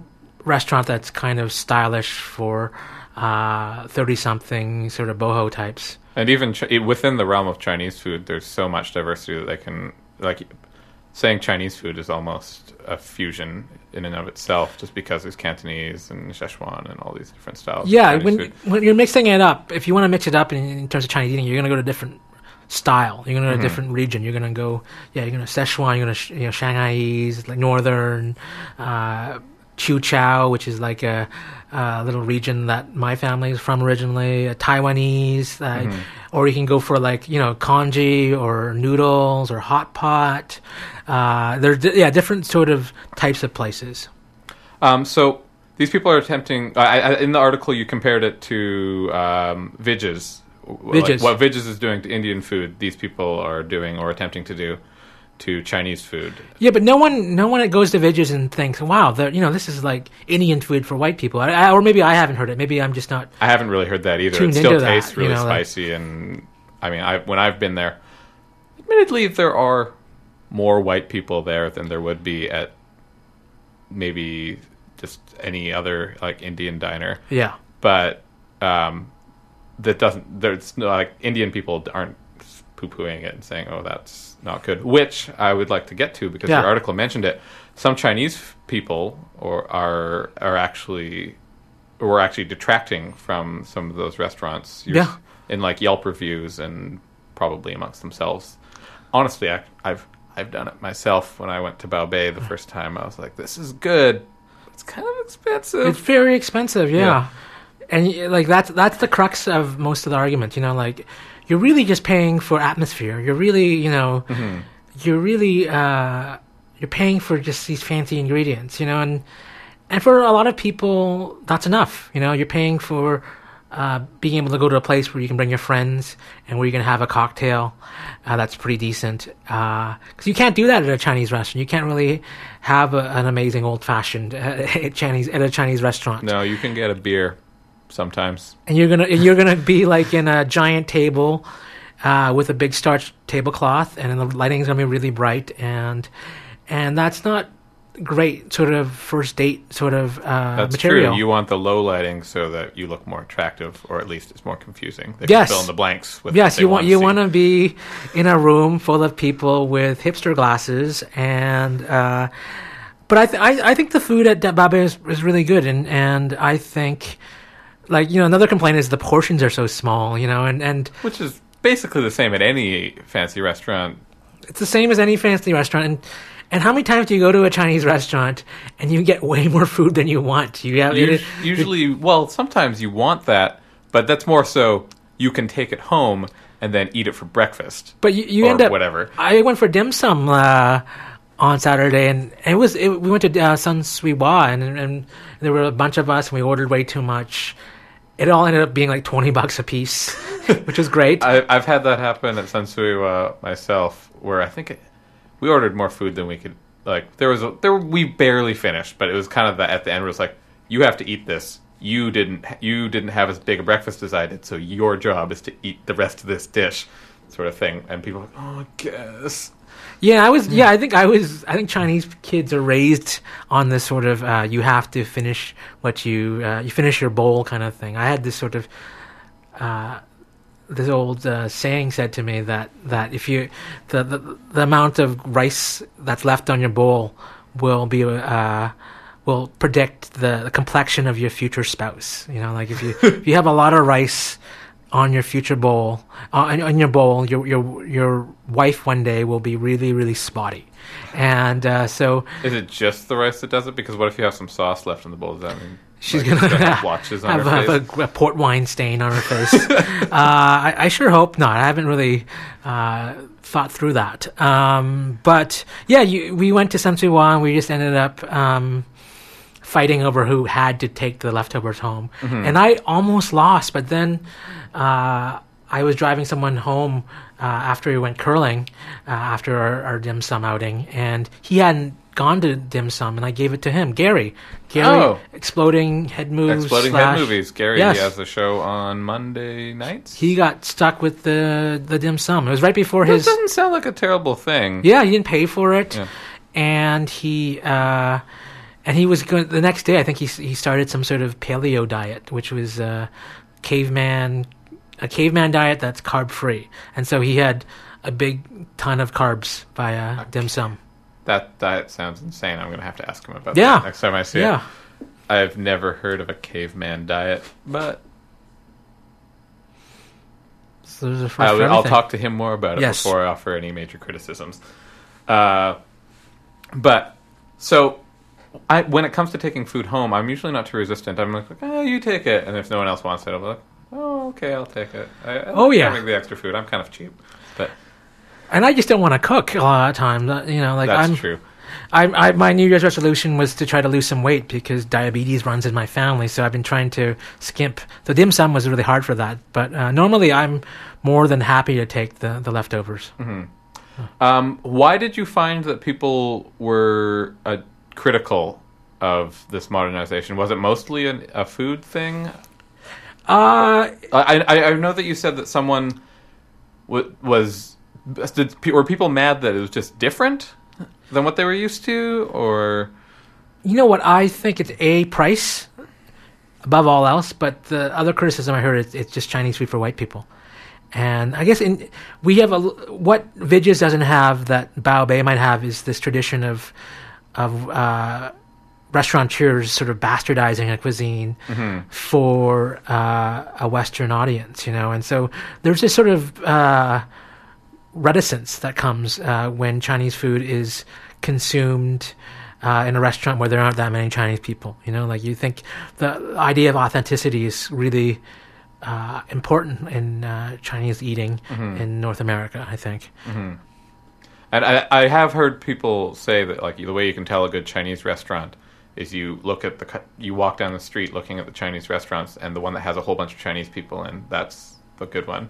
restaurant that's kind of stylish for 30-something sort of boho types. And even within the realm of Chinese food, there's so much diversity that they can... like saying Chinese food is almost a fusion in and of itself, just because there's Cantonese and Szechuan and all these different styles. Yeah, when you're mixing it up, if you want to mix it up in terms of Chinese eating, you're going to go to different style. You're going to go to a different region. You're going to go, yeah, you're going to Szechuan, you're going to Shanghaiese, like northern, Chu Chow, which is like a little region that my family is from originally, Taiwanese, or you can go for like, you know, congee or noodles or hot pot. There's different sort of types of places. So these people are attempting, in the article you compared it to Vidges. Like what Vidges is doing to Indian food, these people are doing or attempting to do to Chinese food. Yeah, but no one goes to Vidges and thinks, "Wow, this is like Indian food for white people." Or maybe I haven't heard it. Maybe I'm just not. I haven't really heard that either. It still tastes really spicy, and I mean, when I've been there, admittedly, there are more white people there than there would be at maybe just any other like Indian diner. Yeah, but that doesn't. There's no, like, Indian people aren't poo-pooing it and saying, "Oh, that's not good," which I would like to get to because your article mentioned it. Some Chinese people were actually detracting from some of those restaurants in like Yelp reviews and probably amongst themselves. Honestly, I've done it myself when I went to Bao Bei the first time. I was like, "This is good. It's kind of expensive. It's very expensive, yeah." And like that's the crux of most of the argument, you know, like. You're really just paying for atmosphere. You're really, you're paying for just these fancy ingredients, you know. And for a lot of people, that's enough. You know, you're paying for being able to go to a place where you can bring your friends and where you can have a cocktail that's pretty decent. Because you can't do that at a Chinese restaurant. You can't really have an amazing old-fashioned at a Chinese restaurant. No, you can get a beer. Sometimes, and you're gonna be like in a giant table with a big starched tablecloth, and the lighting's gonna be really bright, and that's not great sort of first date sort of material. That's true. You want the low lighting so that you look more attractive, or at least it's more confusing. They can fill in the blanks. You want to be in a room full of people with hipster glasses and. But I think the food at Bao Bei is really good, and I think. Like, you know, another complaint is the portions are so small, you know, and... Which is basically the same at any fancy restaurant. It's the same as any fancy restaurant. And how many times do you go to a Chinese restaurant and you get way more food than you want? Sometimes you want that, but that's more so you can take it home and then eat it for breakfast. But you end up... whatever. I went for dim sum on Saturday, and we went to Sun Sui Wah, and there were a bunch of us, and we ordered way too much. It all ended up being like $20 a piece, which was great. I've had that happen at Sun Sui Wah myself, where I think we ordered more food than we could. Like we barely finished, but it was kind of at the end where it was like, you have to eat this. You didn't have as big a breakfast as I did, so your job is to eat the rest of this dish, sort of thing. And people are like, oh, I guess. Yeah, I think Chinese kids are raised on this sort of you have to finish what you finish your bowl kind of thing. I had this sort of this old saying said to me that if you the amount of rice that's left on your bowl will be will predict the complexion of your future spouse. You know, like if you have a lot of rice. On your future bowl, your wife one day will be really, really spotty, and so. Is it just the rice that does it? Because what if you have some sauce left in the bowl? Does that mean she's gonna blotches on her face? Have a port wine stain on her face? I sure hope not. I haven't really thought through that. But yeah, we went to Sun Sui Wah, and we just ended up. Fighting over who had to take the leftovers home. Mm-hmm. And I almost lost, but then I was driving someone home after we went curling, after our dim sum outing, and he hadn't gone to dim sum, and I gave it to him, Gary. Exploding Head Movies. Gary, yes. He has the show on Monday nights. He got stuck with the dim sum. It was right before his... That doesn't sound like a terrible thing. Yeah, he didn't pay for it, and he... And he was going the next day. I think he started some sort of paleo diet, which was a caveman diet that's carb free. And so he had a big ton of carbs via dim sum. That sounds insane. I'm going to have to ask him about that next time I see it. I've never heard of a caveman diet, but so there's a first for everything. I'll talk to him more about it before I offer any major criticisms. But when it comes to taking food home, I'm usually not too resistant. I'm like, oh, you take it. And if no one else wants it, I'll be like, oh, okay, I'll take it. I make the extra food. I'm kind of cheap. But... And I just don't want to cook a lot of times. You know, like that's true. My New Year's resolution was to try to lose some weight because diabetes runs in my family. So I've been trying to skimp. The dim sum was really hard for that. But normally I'm more than happy to take the leftovers. Mm-hmm. Why did you find that people were critical of this modernization? Was it mostly a food thing? I know that you said that someone were people mad that it was just different than what they were used to, or you know what? I think it's a price above all else, but the other criticism I heard is it's just Chinese food for white people. And I guess we have what Vidges doesn't have that Bao Bei might have is this tradition of restaurateurs sort of bastardizing a cuisine for a Western audience, you know. And so there's this sort of reticence that comes when Chinese food is consumed in a restaurant where there aren't that many Chinese people, you know. Like you think the idea of authenticity is really important in Chinese eating in North America, I think. Mm-hmm. And I have heard people say that like the way you can tell a good Chinese restaurant is you walk down the street looking at the Chinese restaurants, and the one that has a whole bunch of Chinese people in, that's a good one.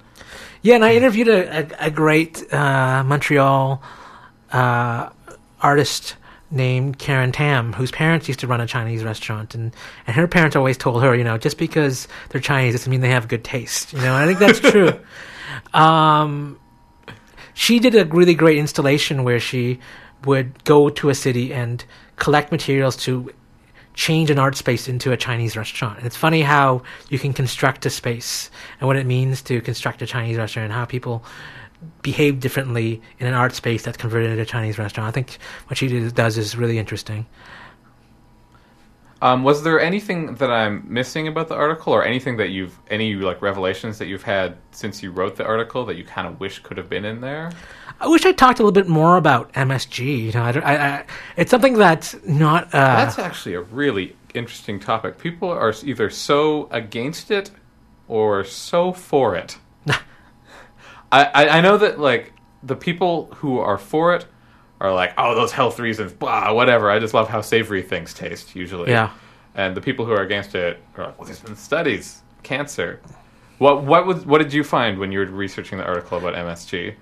Yeah, and I interviewed a great Montreal artist named Karen Tam, whose parents used to run a Chinese restaurant, and her parents always told her, you know, just because they're Chinese doesn't mean they have good taste, you know. And I think that's true. She did a really great installation where she would go to a city and collect materials to change an art space into a Chinese restaurant. And it's funny how you can construct a space and what it means to construct a Chinese restaurant and how people behave differently in an art space that's converted into a Chinese restaurant. I think what she does is really interesting. Was there anything that I'm missing about the article, or anything that any revelations that you've had since you wrote the article that you kind of wish could have been in there? I wish I talked a little bit more about MSG. You know, I it's something that's not... That's actually a really interesting topic. People are either so against it or so for it. I know that like the people who are for it are like, oh, those health reasons, blah, whatever. I just love how savory things taste usually. Yeah. And the people who are against it are like, well, there's been studies, cancer. What did you find when you were researching the article about MSG?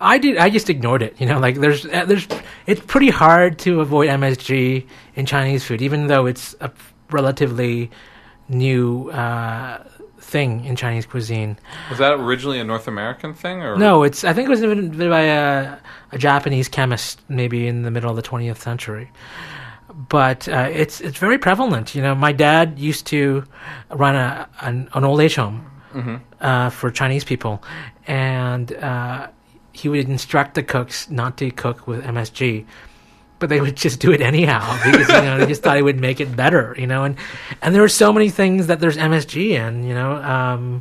I just ignored it. You know, like there's it's pretty hard to avoid MSG in Chinese food, even though it's a relatively new thing in Chinese cuisine. Was that originally a North American thing? Or no, I think it was invented by a Japanese chemist maybe in the middle of the 20th century. But it's very prevalent. You know, my dad used to run an old age home for Chinese people, and he would instruct the cooks not to cook with MSG. But they would just do it anyhow because, you know, they just thought it would make it better, you know. And there are so many things that there's MSG in, you know,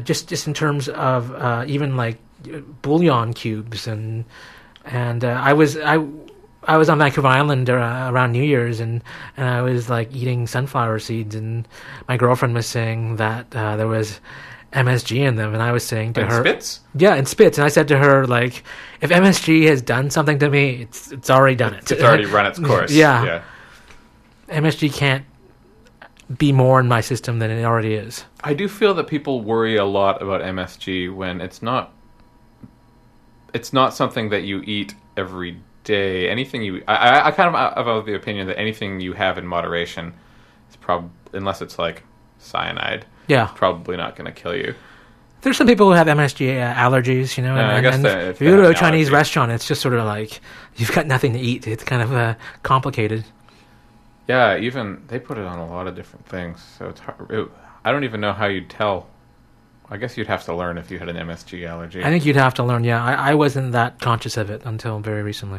just in terms of even like bouillon cubes and I was on Vancouver Island around New Year's and I was like eating sunflower seeds, and my girlfriend was saying that there was MSG in them, and I was saying to her, "Spits." Yeah, and spits. And I said to her, like, if MSG has done something to me, it's already done it. It's already run its course. Yeah. MSG can't be more in my system than it already is. I do feel that people worry a lot about MSG when it's not something that you eat every day. Anything you, I kind of have the opinion that anything you have in moderation is probably, unless it's like cyanide. Yeah, probably not going to kill you. There's some people who have MSG allergies, you know. And I guess that if you go to a Chinese restaurant, it's just sort of like you've got nothing to eat. It's kind of complicated. Yeah, even they put it on a lot of different things, so it's hard. I don't even know how you'd tell. I guess you'd have to learn if you had an MSG allergy. I think you'd have to learn. Yeah, I wasn't that conscious of it until very recently.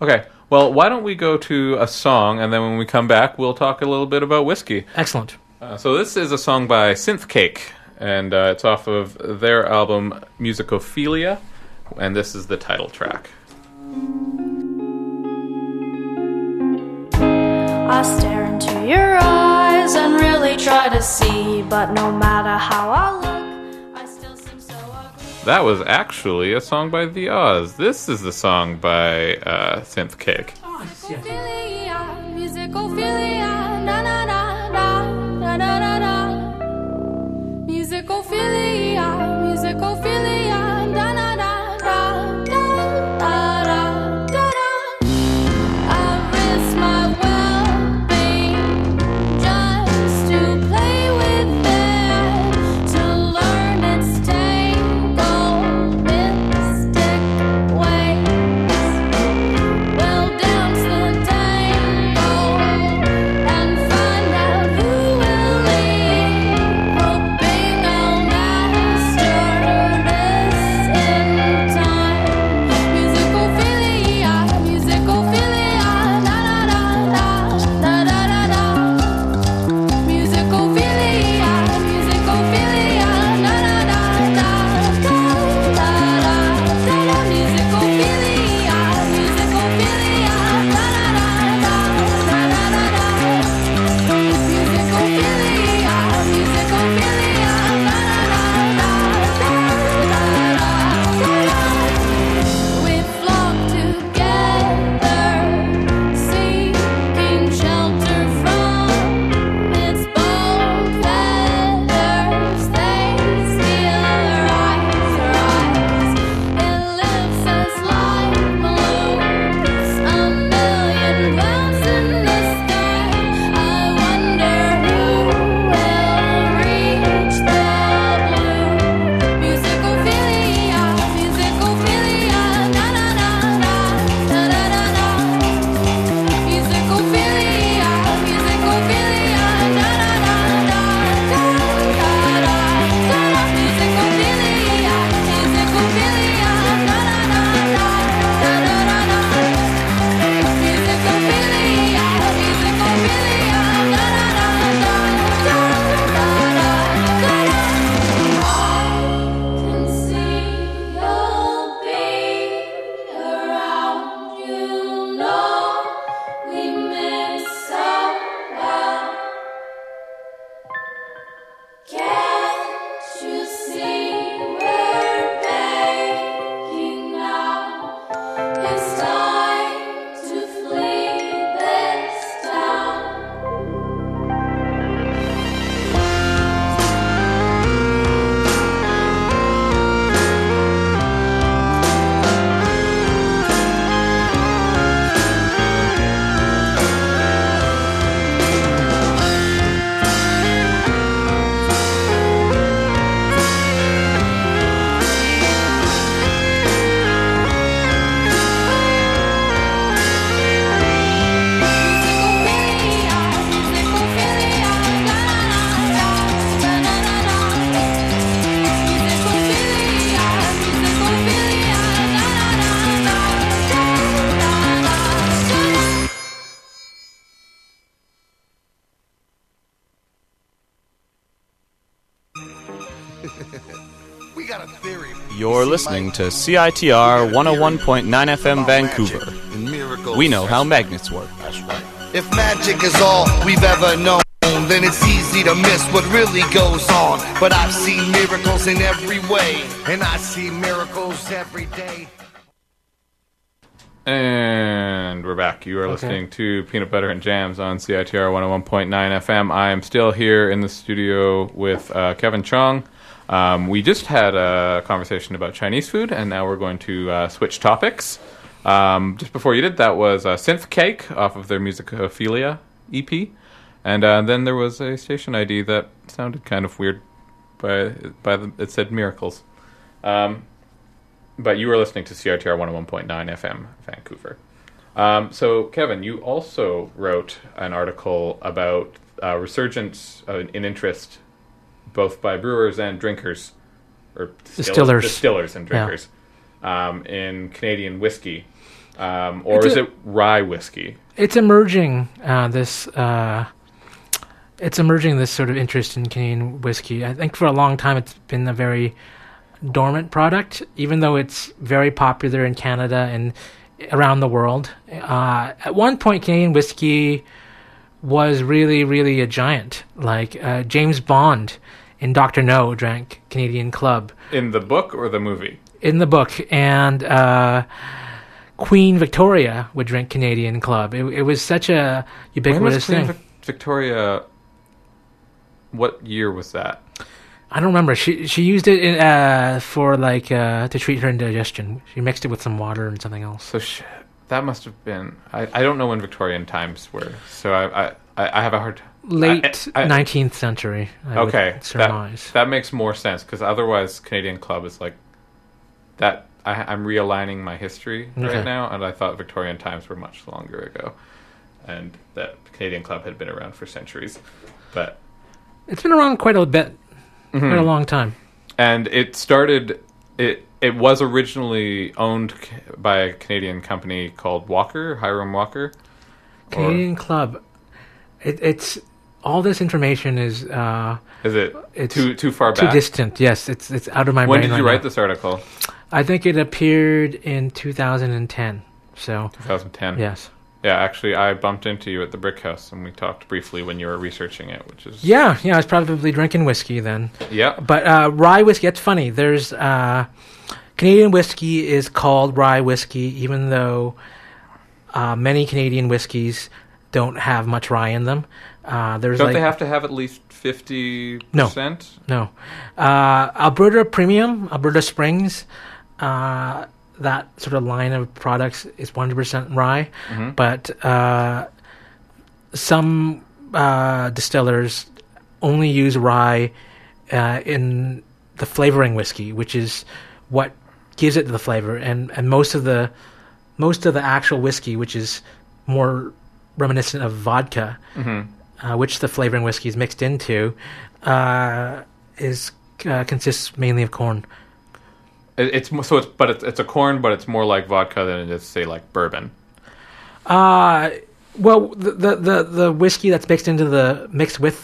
Okay. Well, why don't we go to a song, and then when we come back, we'll talk a little bit about whiskey. Excellent. So this is a song by Synth Cake, and it's off of their album Musicophilia, and this is the title track. I stare into your eyes and really try to see, but no matter how I look, I still seem so ugly. That was actually a song by The Oz. This is the song by Synth Cake. Oh, musicophilia, musicophilia, na na na na na na na. Musicophilia, musicophilia, na na na. You're listening to CITR 101.9 FM Vancouver. We know how magnets work. If magic is all we've ever known, then it's easy to miss what really goes on. But I've seen miracles in every way, and I see miracles every day. And we're back. You are listening to Peanut Butter and Jams on CITR 101.9 FM. I am still here in the studio with Kevin Chong. We just had a conversation about Chinese food, and now we're going to switch topics. Just before you did, that was Synth Cake off of their Musicophilia EP. And then there was a station ID that sounded kind of weird. It said Miracles. But you were listening to CRTR 101.9 FM Vancouver. So, Kevin, you also wrote an article about resurgence in interest both by brewers and drinkers, or distillers and drinkers, in Canadian whiskey. Or is it rye whiskey? It's emerging, this sort of interest in Canadian whiskey. I think for a long time it's been a very dormant product, even though it's very popular in Canada and around the world. At one point, Canadian whiskey was really, really a giant. Like James Bond in Dr. No drank Canadian Club. In the book or the movie? In the book. And Queen Victoria would drink Canadian Club. It was such a ubiquitous thing. Victoria, what year was that? I don't remember. She used it in, for to treat her indigestion. She mixed it with some water and something else. So that must have been. I don't know when Victorian times were. So I have a hard late 19th century. I would surmise. That makes more sense because otherwise Canadian Club is like that. I'm realigning my history right now, and I thought Victorian times were much longer ago, and that Canadian Club had been around for centuries, but it's been around quite a bit. Mm-hmm. Quite a long time. And it started, it was originally owned by a Canadian company called Hiram Walker. Canadian Club. It's all this information is. Is it? It's too far back. Too distant. Yes, it's out of my brain. When did you write this article? I think it appeared in 2010. So 2010. Yes. Yeah, actually, I bumped into you at the Brick House, and we talked briefly when you were researching it, which is... Yeah, I was probably drinking whiskey then. Yeah. But rye whiskey, that's funny. There's... Canadian whiskey is called rye whiskey, even though many Canadian whiskeys don't have much rye in them. Don't they have to have at least 50%? No. Alberta Premium, Alberta Springs... that sort of line of products is 100% rye, mm-hmm. but some distillers only use rye in the flavoring whiskey, which is what gives it the flavor. And most of the actual whiskey, which is more reminiscent of vodka, mm-hmm. Which the flavoring whiskey is mixed into, consists mainly of corn. It's a corn, but it's more like vodka than it is, say, like bourbon. Well, the whiskey that's mixed with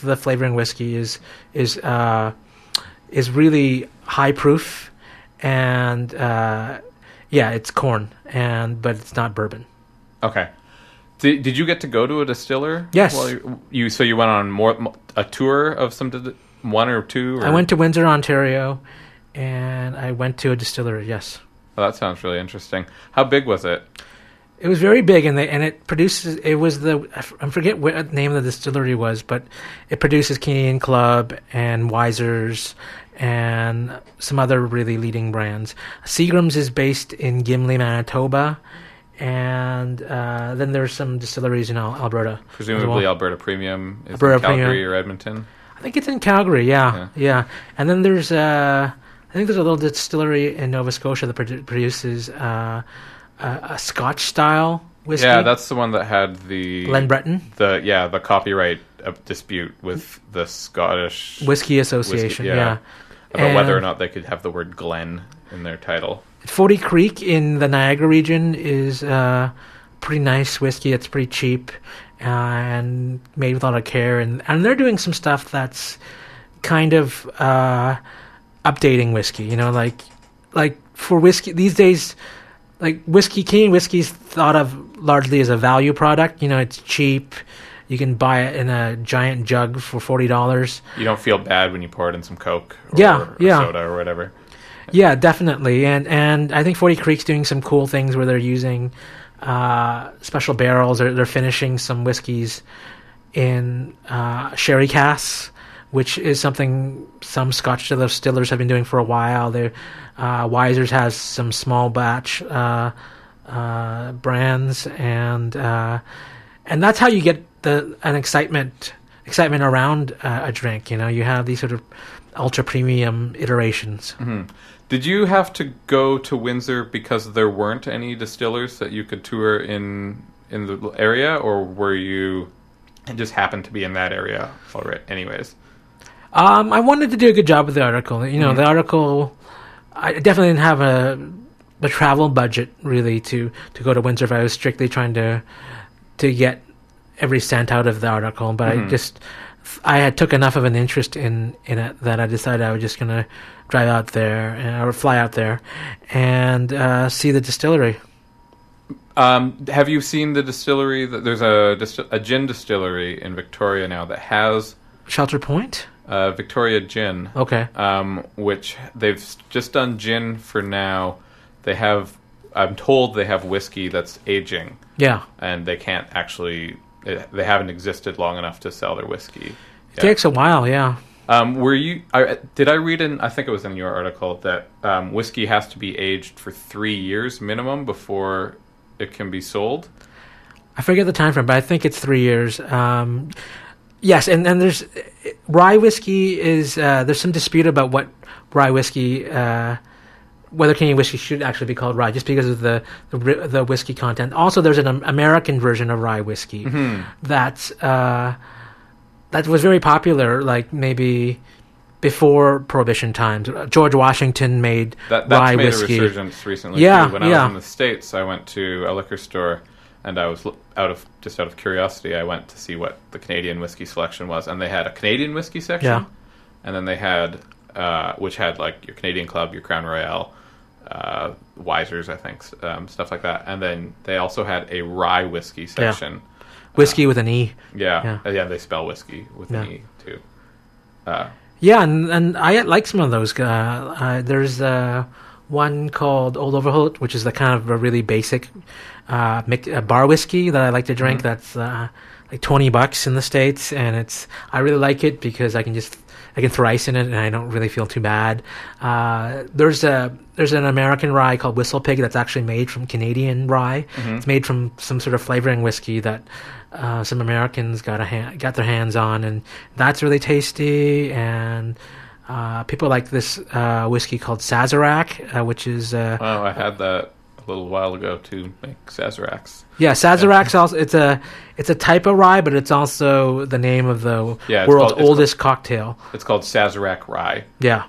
the flavoring whiskey is really high proof, and it's corn, but it's not bourbon. Okay. Did you get to go to a distiller? Yes. So you went on a tour of one or two? Or? I went to Windsor, Ontario. And I went to a distillery, yes. Well, that sounds really interesting. How big was it? It was very big, and it produces... It was the... I forget what the name of the distillery was, but it produces Canadian Club and Weiser's and some other really leading brands. Seagram's is based in Gimli, Manitoba, and then there's some distilleries in Alberta. Presumably Alberta Premium is in Calgary or Edmonton? I think it's in Calgary, yeah. And then there's... I think there's a little distillery in Nova Scotia that produces a Scotch-style whiskey. Yeah, that's the one that had the... Glenbreton? The copyright dispute with the Scottish... Whiskey Association, yeah. About whether or not they could have the word Glen in their title. Forty Creek in the Niagara region is pretty nice whiskey. It's pretty cheap and made with a lot of care. And they're doing some stuff that's kind of... updating whiskey, like for whiskey these days, like whiskey, Canadian whiskey is thought of largely as a value product. It's cheap. You can buy it in a giant jug for $40. You don't feel bad when you pour it in some Coke or soda or whatever. Yeah, definitely. And I think 40 Creek's doing some cool things where they're using special barrels, or they're finishing some whiskeys in sherry casks, which is something some Scotch distillers have been doing for a while. Weiser's has some small batch brands, and that's how you get an excitement around a drink. You have these sort of ultra premium iterations. Mm-hmm. Did you have to go to Windsor because there weren't any distillers that you could tour in the area, or were you? It just happened to be in that area already, anyways. I wanted to do a good job with the article. The article, I definitely didn't have a the travel budget really to go to Windsor if I was strictly trying to get every cent out of the article, but mm-hmm. I had took enough of an interest in it that I decided I was just gonna drive out there or fly out there and see the distillery. Have you seen the distillery? There's a gin distillery in Victoria now that has Shelter Point. Victoria Gin. Okay. Which they've just done gin for now. They have, I'm told, they have whiskey that's aging. Yeah. And they can't actually. They haven't existed long enough to sell their whiskey. It takes a while, yeah. Did I read in? I think it was in your article that whiskey has to be aged for 3 years minimum before it can be sold. I forget the time frame, but I think it's 3 years. Yes, and then there's rye whiskey is there's some dispute about what rye whiskey whether Canadian whiskey should actually be called rye just because of the whiskey content. Also, there's an American version of rye whiskey mm-hmm. that was very popular, like maybe before Prohibition times. George Washington made rye whiskey. That's made a resurgence recently. Yeah, too. When I was in the States, I went to a liquor store. And I was out of curiosity, I went to see what the Canadian whiskey selection was, and they had a Canadian whiskey section, and then they had which had like your Canadian Club, your Crown Royal, Wiser's, I think, stuff like that, and then they also had a rye whiskey section, whiskey with an E. Yeah, they spell whiskey with an E too. And I like some of those. There's one called Old Overholt, which is the kind of a really basic bar whiskey that I like to drink. Mm-hmm. That's like $20 in the States, and I really like it because I can throw ice in it, and I don't really feel too bad. There's an American rye called Whistle Pig that's actually made from Canadian rye. Mm-hmm. It's made from some sort of flavoring whiskey that some Americans got their hands on, and that's really tasty. And people like this whiskey called Sazerac, which is... I had that a little while ago to make Sazeracs. Yeah, Sazerac's also... It's a type of rye, but it's also the name of the world's oldest cocktail. It's called Sazerac Rye. Yeah.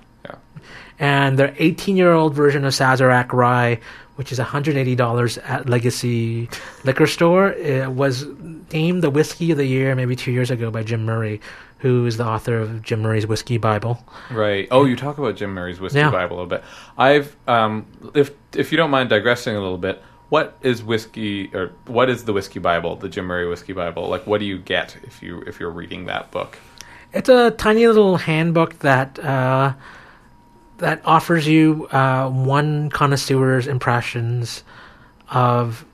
And their 18-year-old version of Sazerac Rye, which is $180 at Legacy Liquor Store, it was named the Whiskey of the Year maybe 2 years ago by Jim Murray, who is the author of Jim Murray's Whiskey Bible. Right. Oh, you talk about Jim Murray's Whiskey Bible a little bit. I've, if you don't mind digressing a little bit, what is the Whiskey Bible, the Jim Murray Whiskey Bible? Like, what do you get if you're reading that book? It's a tiny little handbook that offers you one connoisseur's impressions of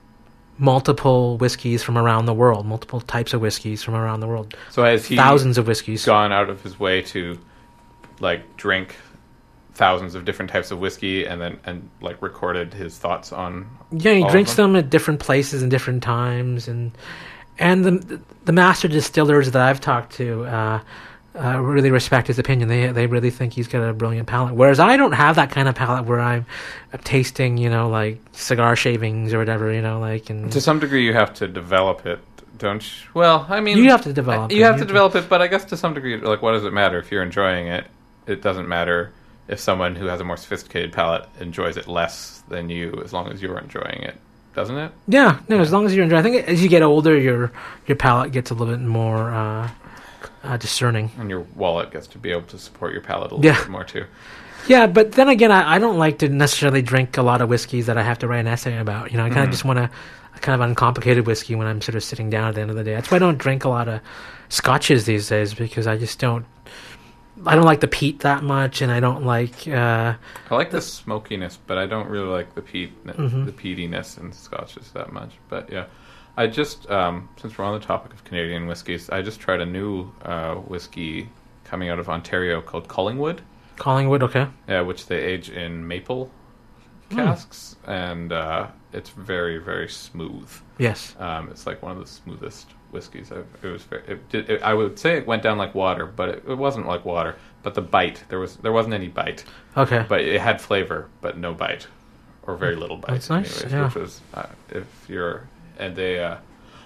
multiple whiskeys from around the world, multiple types of whiskeys from around the world. So has he thousands of whiskeys gone out of his way to like drink thousands of different types of whiskey and like recorded his thoughts on? Yeah, he drinks them at different places and different times, and the master distillers that I've talked to really respect his opinion. They really think he's got a brilliant palate. Whereas I don't have that kind of palate where I'm tasting, like cigar shavings or whatever, and to some degree you have to develop it, don't you? Well, I mean... You have to develop it. You have to develop it, but I guess to some degree, like, what does it matter if you're enjoying it? It doesn't matter if someone who has a more sophisticated palate enjoys it less than you, as long as you're enjoying it. Doesn't it? Yeah. No, as long as you're enjoying it. I think as you get older, your palate gets a little bit more... discerning, and your wallet gets to be able to support your palate a little bit more too. Yeah, but then again, I don't like to necessarily drink a lot of whiskeys that I have to write an essay about. I kind of just want a kind of uncomplicated whiskey when I'm sort of sitting down at the end of the day. That's why I don't drink a lot of scotches these days, because I just don't. I don't like the peat that much, and I don't like. I like the smokiness, but I don't really like the the peatiness in scotches that much. But yeah. I just, since we're on the topic of Canadian whiskies, I just tried a new whiskey coming out of Ontario called Collingwood. Collingwood, okay. Yeah, which they age in maple casks, and it's very, very smooth. Yes. It's like one of the smoothest whiskies. I would say it went down like water, but it wasn't like water. But the bite, there wasn't any bite. Okay. But it had flavor, but no bite, or very little bite. That's nice. Anyways, yeah. Which was, if you're... And they,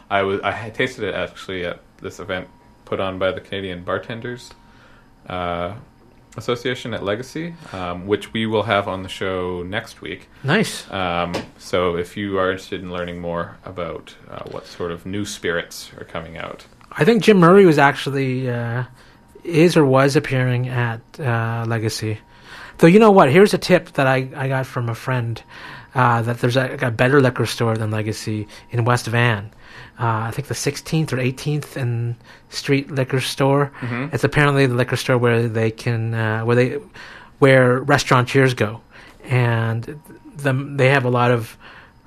I tasted it actually at this event put on by the Canadian bartenders, Association at Legacy, which we will have on the show next week. Nice. So if you are interested in learning more about what sort of new spirits are coming out. I think Jim Murray was actually, was appearing at Legacy. Though, you know what? Here's a tip that I got from a friend, that there's a better liquor store than Legacy in West Van. I think the 16th or 18th and Street Liquor Store. Mm-hmm. It's apparently the liquor store where they can where restaurateurs go, and they have a lot of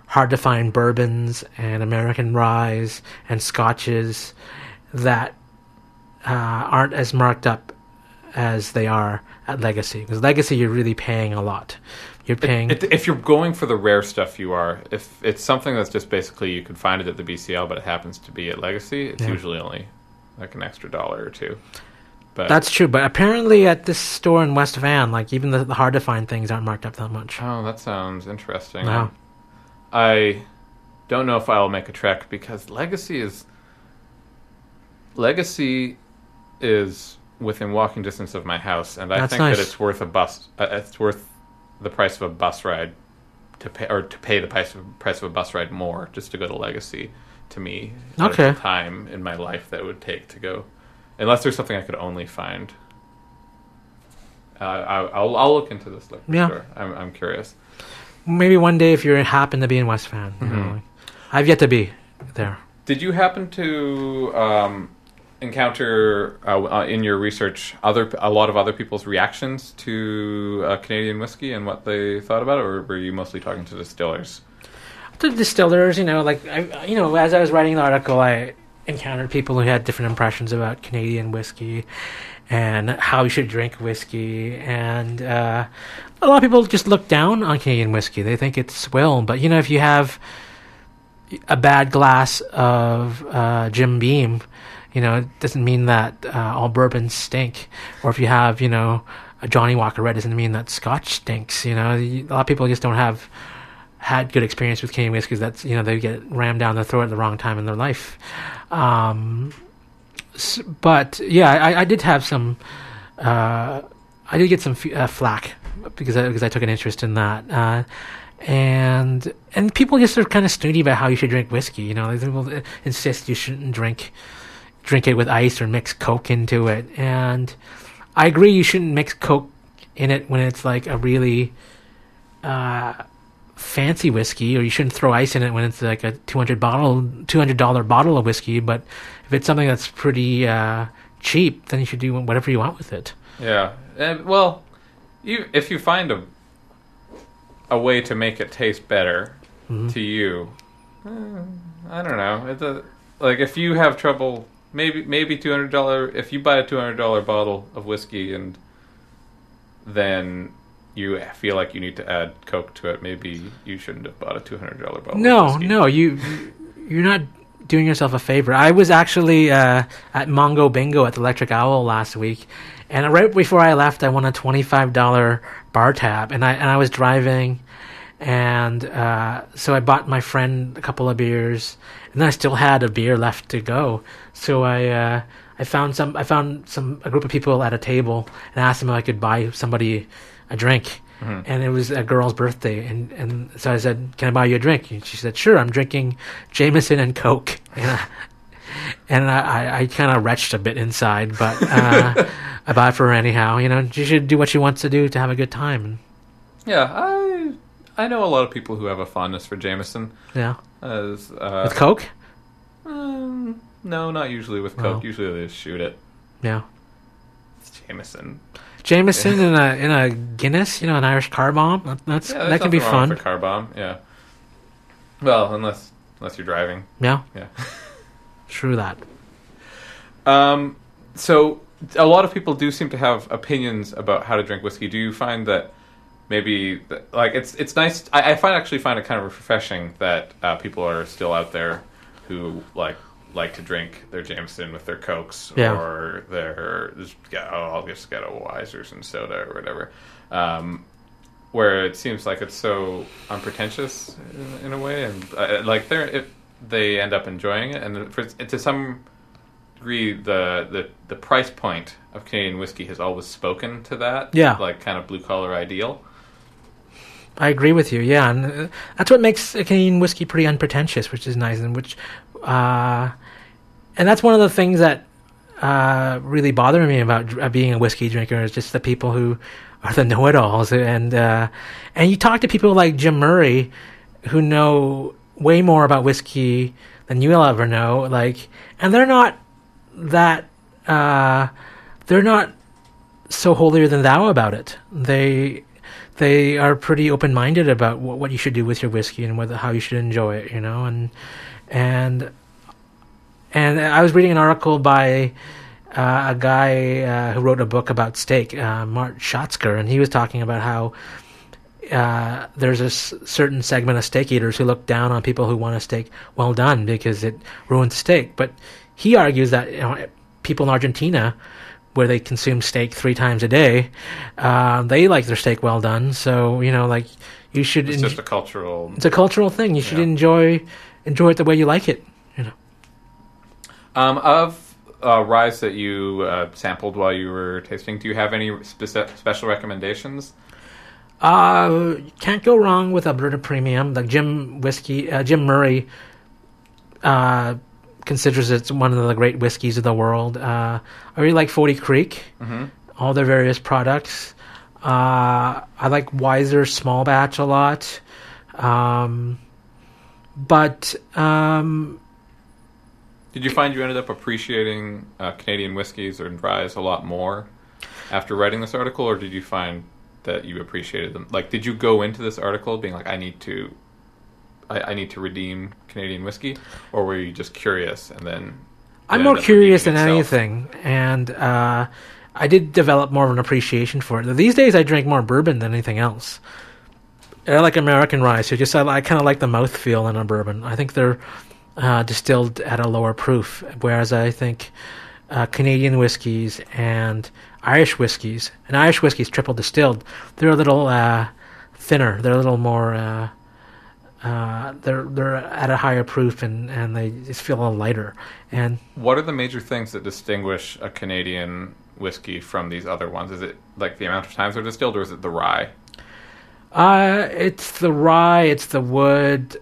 hard to find bourbons and American ryes and scotches that aren't as marked up as they are at Legacy. Because Legacy, you're really paying a lot. You're paying. If you're going for the rare stuff, you are. If it's something that's just basically you can find it at the BCL, but it happens to be at Legacy, it's usually only like an extra dollar or two. But that's true. But apparently at this store in West Van, like even the hard to find things aren't marked up that much. Oh, that sounds interesting. Wow. I don't know if I'll make a trek because Legacy is within walking distance of my house, and I think that it's worth a bus. It's worth the price of a bus ride to pay the price of a bus ride more just to go to Legacy to me. Okay. At the time in my life that it would take to go, unless there's something I could only find. I'll look into this liquor store. I'm curious. Maybe one day if you happen to be in West Van. Mm-hmm. I've yet to be there. Did you happen to encounter in your research a lot of other people's reactions to Canadian whiskey and what they thought about it, or were you mostly talking to distillers? To distillers, as I was writing the article, I encountered people who had different impressions about Canadian whiskey and how you should drink whiskey, and a lot of people just look down on Canadian whiskey. They think it's swill, but if you have a bad glass of Jim Beam, it doesn't mean that all bourbons stink. Or if you have, a Johnnie Walker Red, doesn't mean that Scotch stinks. A lot of people just don't had good experience with Canadian whiskeys. That's, they get rammed down their throat at the wrong time in their life. I did have some. I did get some flack because I took an interest in that. And people just are kind of snooty about how you should drink whiskey. They will insist you shouldn't drink it with ice or mix Coke into it. And I agree you shouldn't mix Coke in it when it's like a really fancy whiskey, or you shouldn't throw ice in it when it's like a $200 bottle of whiskey. But if it's something that's pretty cheap, then you should do whatever you want with it. Yeah. If you find a way to make it taste better to you, I don't know. If you have trouble... Maybe $200. If you buy a $200 bottle of whiskey and then you feel like you need to add Coke to it, maybe you shouldn't have bought a $200 bottle. No, you're not doing yourself a favor. I was actually at Mongo Bingo at the Electric Owl last week, and right before I left, I won a $25 bar tab, and I was driving, and so I bought my friend a couple of beers. And then I still had a beer left to go, so I found a group of people at a table and asked them if I could buy somebody a drink. Mm-hmm. And it was a girl's birthday, and so I said, "Can I buy you a drink?" And she said, "Sure." I'm drinking Jameson and Coke, and I kind of retched a bit inside, but I bought for her anyhow. She should do what she wants to do to have a good time. Yeah, I know a lot of people who have a fondness for Jameson. Yeah. With Coke? No, not usually with Coke. No. Usually they just shoot it. Yeah. It's Jameson. Jameson in a Guinness, an Irish car bomb. That can be fun. There's nothing wrong with a car bomb, yeah. Well, unless you're driving. Yeah. Yeah. True that. So a lot of people do seem to have opinions about how to drink whiskey. Do you find that? Maybe it's nice. I find it kind of refreshing that people are still out there who like to drink their Jameson with their Cokes or their I'll just get a Weiser's and soda or whatever. Where it seems like it's so unpretentious in a way, and they end up enjoying it. And for, to some degree, the price point of Canadian whiskey has always spoken to that. Yeah. Like, kind of blue-collar ideal. I agree with you, yeah. And that's what makes Canadian whiskey pretty unpretentious, which is nice, and which... and that's one of the things that really bothered me about being a whiskey drinker, is just the people who are the know-it-alls. And you talk to people like Jim Murray, who know way more about whiskey than you'll ever know. Like, and they're not that... they're not so holier-than-thou about it. They are pretty open-minded about what you should do with your whiskey and how you should enjoy it, you know? And I was reading an article by a guy who wrote a book about steak, Mart Schatzker, and he was talking about how there's a certain segment of steak eaters who look down on people who want a steak well done because it ruins steak. But he argues that, you know, people in Argentina, where they consume steak 3 times a day, they like their steak well done. So, you know, like, you should... It's just a cultural... It's a cultural thing. You should enjoy it the way you like it, you know. Of ryes that you sampled while you were tasting, do you have any special recommendations? Can't go wrong with Alberta Premium. Like, Jim Murray considers it one of the great whiskeys of the world. I really like 40 Creek, mm-hmm. all their various products. I like Weiser Small Batch a lot. Did you find you ended up appreciating Canadian whiskeys or ryes a lot more after writing this article, or did you find that you appreciated them? Like, did you go into this article being like, I need to redeem Canadian whiskey, or were you just curious and then? I'm more curious than anything, and I did develop more of an appreciation for it. These days, I drink more bourbon than anything else. And I like American rye, so just I kind of like the mouthfeel in a bourbon. I think they're distilled at a lower proof, whereas I think Canadian whiskies and Irish whiskies, triple distilled, they're a little thinner. They're a little more. They're at a higher proof, and they just feel a little lighter. And what are the major things that distinguish a Canadian whiskey from these other ones? Is it like the amount of times they're distilled, or is it the rye? It's the rye. It's the wood.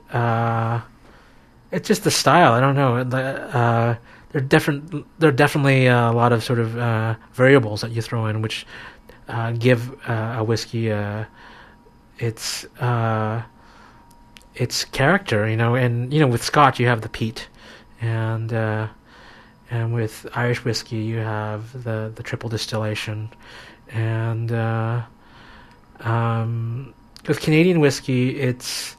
It's just the style. I don't know. There are definitely a lot of sort of variables that you throw in, which give a whiskey its character, you know. And, you know, with Scotch you have the peat, and with Irish whiskey you have the triple distillation, and with Canadian whiskey it's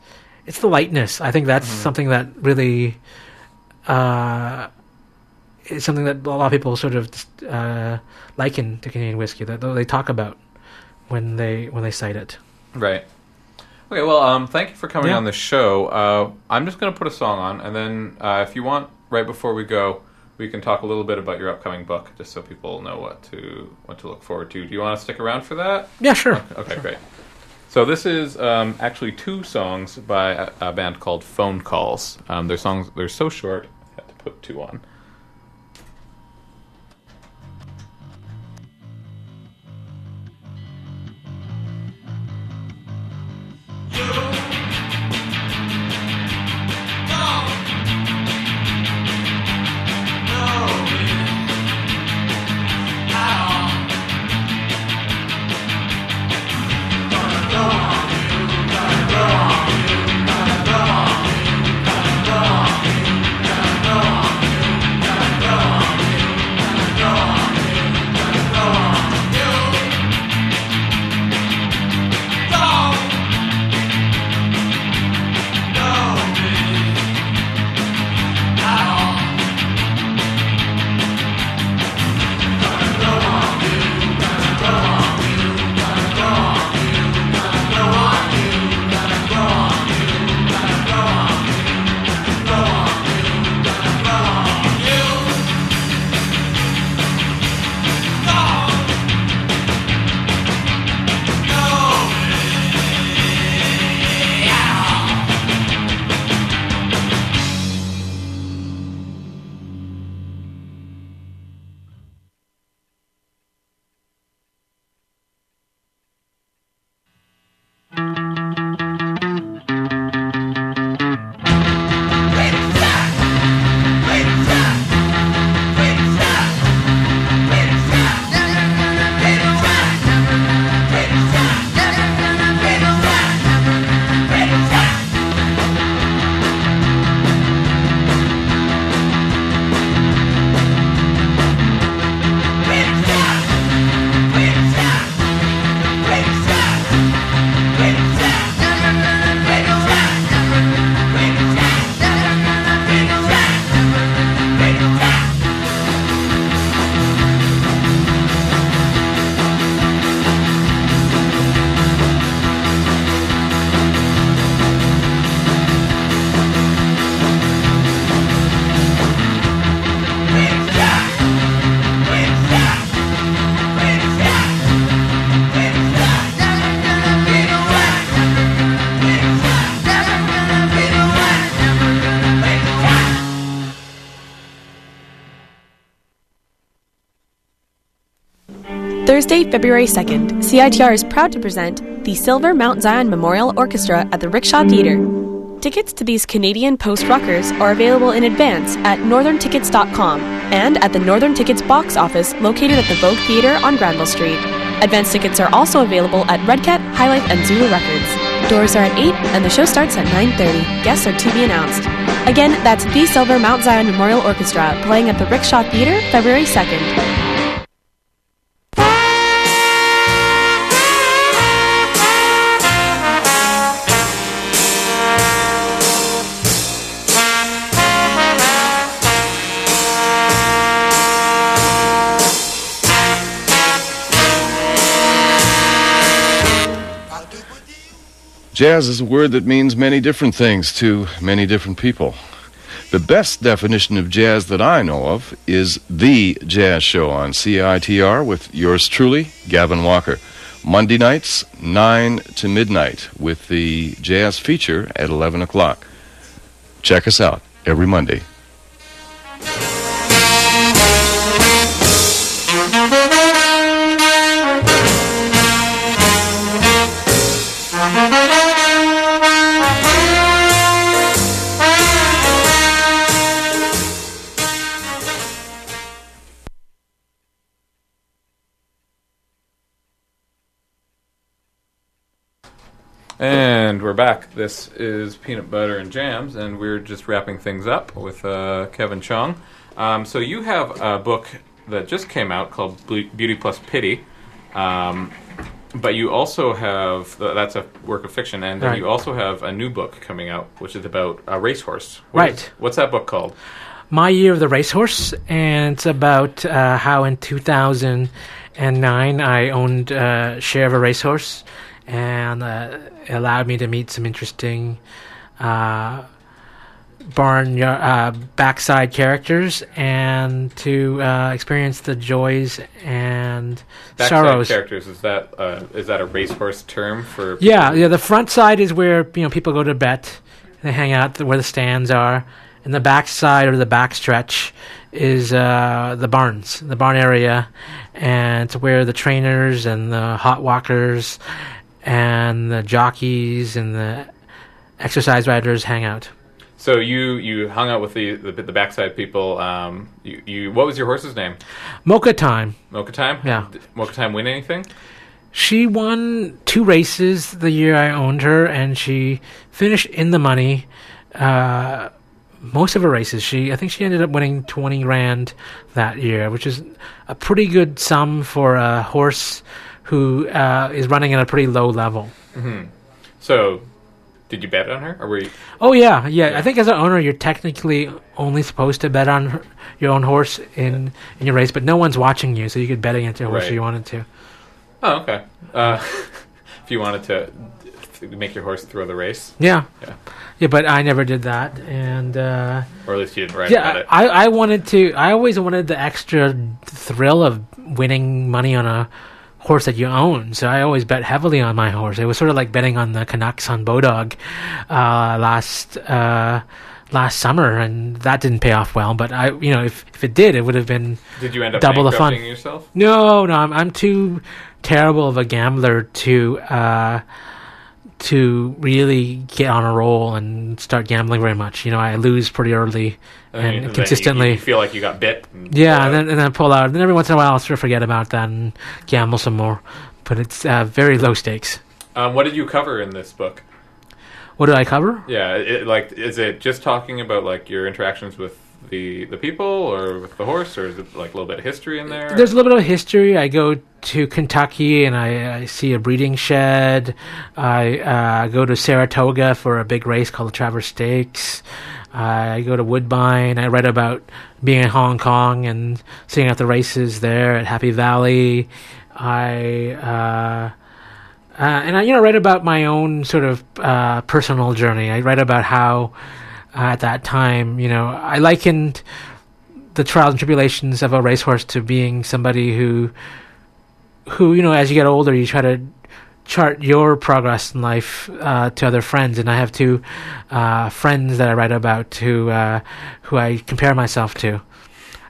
the lightness. I think that's something that really is something that a lot of people sort of liken to Canadian whiskey, that they talk about when they cite it. Right. Okay, well, thank you for coming on the show. I'm just going to put a song on, and then if you want, right before we go, we can talk a little bit about your upcoming book, just so people know what to look forward to. Do you want to stick around for that? Yeah, sure. Okay, sure. Great. So this is actually 2 songs by a band called Phone Calls. Their songs, they're so short, I had to put 2 on. Thursday, February 2nd, CITR is proud to present the Silver Mount Zion Memorial Orchestra at the Rickshaw Theater. Tickets to these Canadian post-rockers are available in advance at northerntickets.com and at the Northern Tickets box office located at the Vogue Theater on Granville Street. Advance tickets are also available at Red Cat, High Life, and Zulu Records. Doors are at 8 and the show starts at 9:30. Guests are to be announced. Again, that's the Silver Mount Zion Memorial Orchestra playing at the Rickshaw Theater February 2nd. Jazz is a word that means many different things to many different people. The best definition of jazz that I know of is The Jazz Show on CITR with yours truly, Gavin Walker. Monday nights, 9 to midnight, with the jazz feature at 11 o'clock. Check us out every Monday. And we're back. This is Peanut Butter and Jams, and we're just wrapping things up with Kevin Chong. So you have a book that just came out called Beauty Plus Pity, but you also have, that's a work of fiction, and right. You also have a new book coming out, which is about a racehorse. What's that book called? My Year of the Racehorse, and it's about how in 2009 I owned a share of a racehorse, and it allowed me to meet some interesting backside characters and to experience the joys and backside sorrows. Backside characters, is that a racehorse term for? Yeah. The front side is where people go to bet, they hang out where the stands are, and the backside or the backstretch is the barn area, and it's where the trainers and the hot walkers and the jockeys and the exercise riders hang out. So you hung out with the backside people. What was your horse's name? Mocha Time. Mocha Time? Yeah. Did Mocha Time win anything? She won 2 races the year I owned her, and she finished in the money most of her races. I think she ended up winning 20 grand that year, which is a pretty good sum for a horse who is running at a pretty low level. Mm-hmm. So, did you bet on her? Or were you? Oh, yeah. I think as an owner, you're technically only supposed to bet on your own horse in your race, but no one's watching you, so you could bet against your horse if you wanted to. Oh, okay. If you wanted to make your horse throw the race? Yeah, but I never did that. And or at least you didn't write about it. I wanted to. I always wanted the extra thrill of winning money on a horse that you own, so I always bet heavily on my horse. It was sort of like betting on the Canucks on Bodog last summer, and that didn't pay off well. But I, if it did, it would have been. Did you end up double the fun? Yourself? No. I'm too terrible of a gambler to really get on a roll and start gambling very much. I lose pretty early and consistently. You feel like you got bit. And then I pull out. And then every once in a while I'll sort of forget about that and gamble some more. But it's very low stakes. What did you cover in this book? What did I cover? Yeah, is it just talking about your interactions with the people or with the horse, or is it a little bit of history in there? There's a little bit of history. I go to Kentucky and I see a breeding shed. I go to Saratoga for a big race called the Traverse Stakes. I go to Woodbine. I read about being in Hong Kong and seeing out the races there at Happy Valley. I write about my own sort of personal journey. I write about how at that time, I likened the trials and tribulations of a racehorse to being somebody who as you get older, you try to chart your progress in life to other friends. And I have 2 friends that I write about who I compare myself to.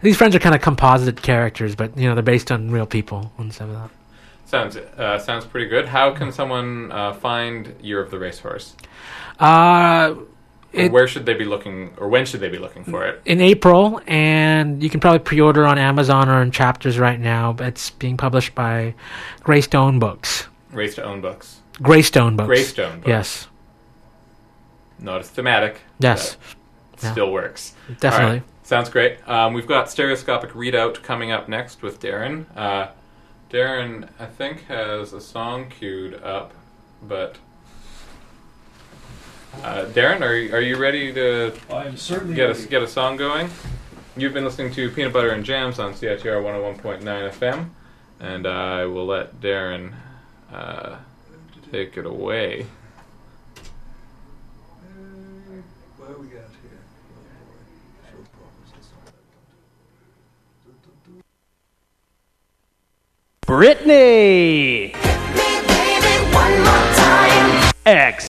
These friends are kind of composite characters, but, they're based on real people and stuff like that. Sounds pretty good. How can someone find Year of the Racehorse? Where should they be looking, or when should they be looking for it? In April, and you can probably pre-order on Amazon or in Chapters right now. It's being published by Greystone Books. Greystone Books. Yes. Not as thematic. Yes. Still works. Definitely. Right. Sounds great. We've got Stereoscopic Readout coming up next with Darren. Darren, I think, has a song queued up, but... Darren, are you ready to get a song going? You've been listening to Peanut Butter and Jams on CITR 101.9 FM, and I will let Darren take it away. What have we got here? Britney! Hit me, baby, one more time! X.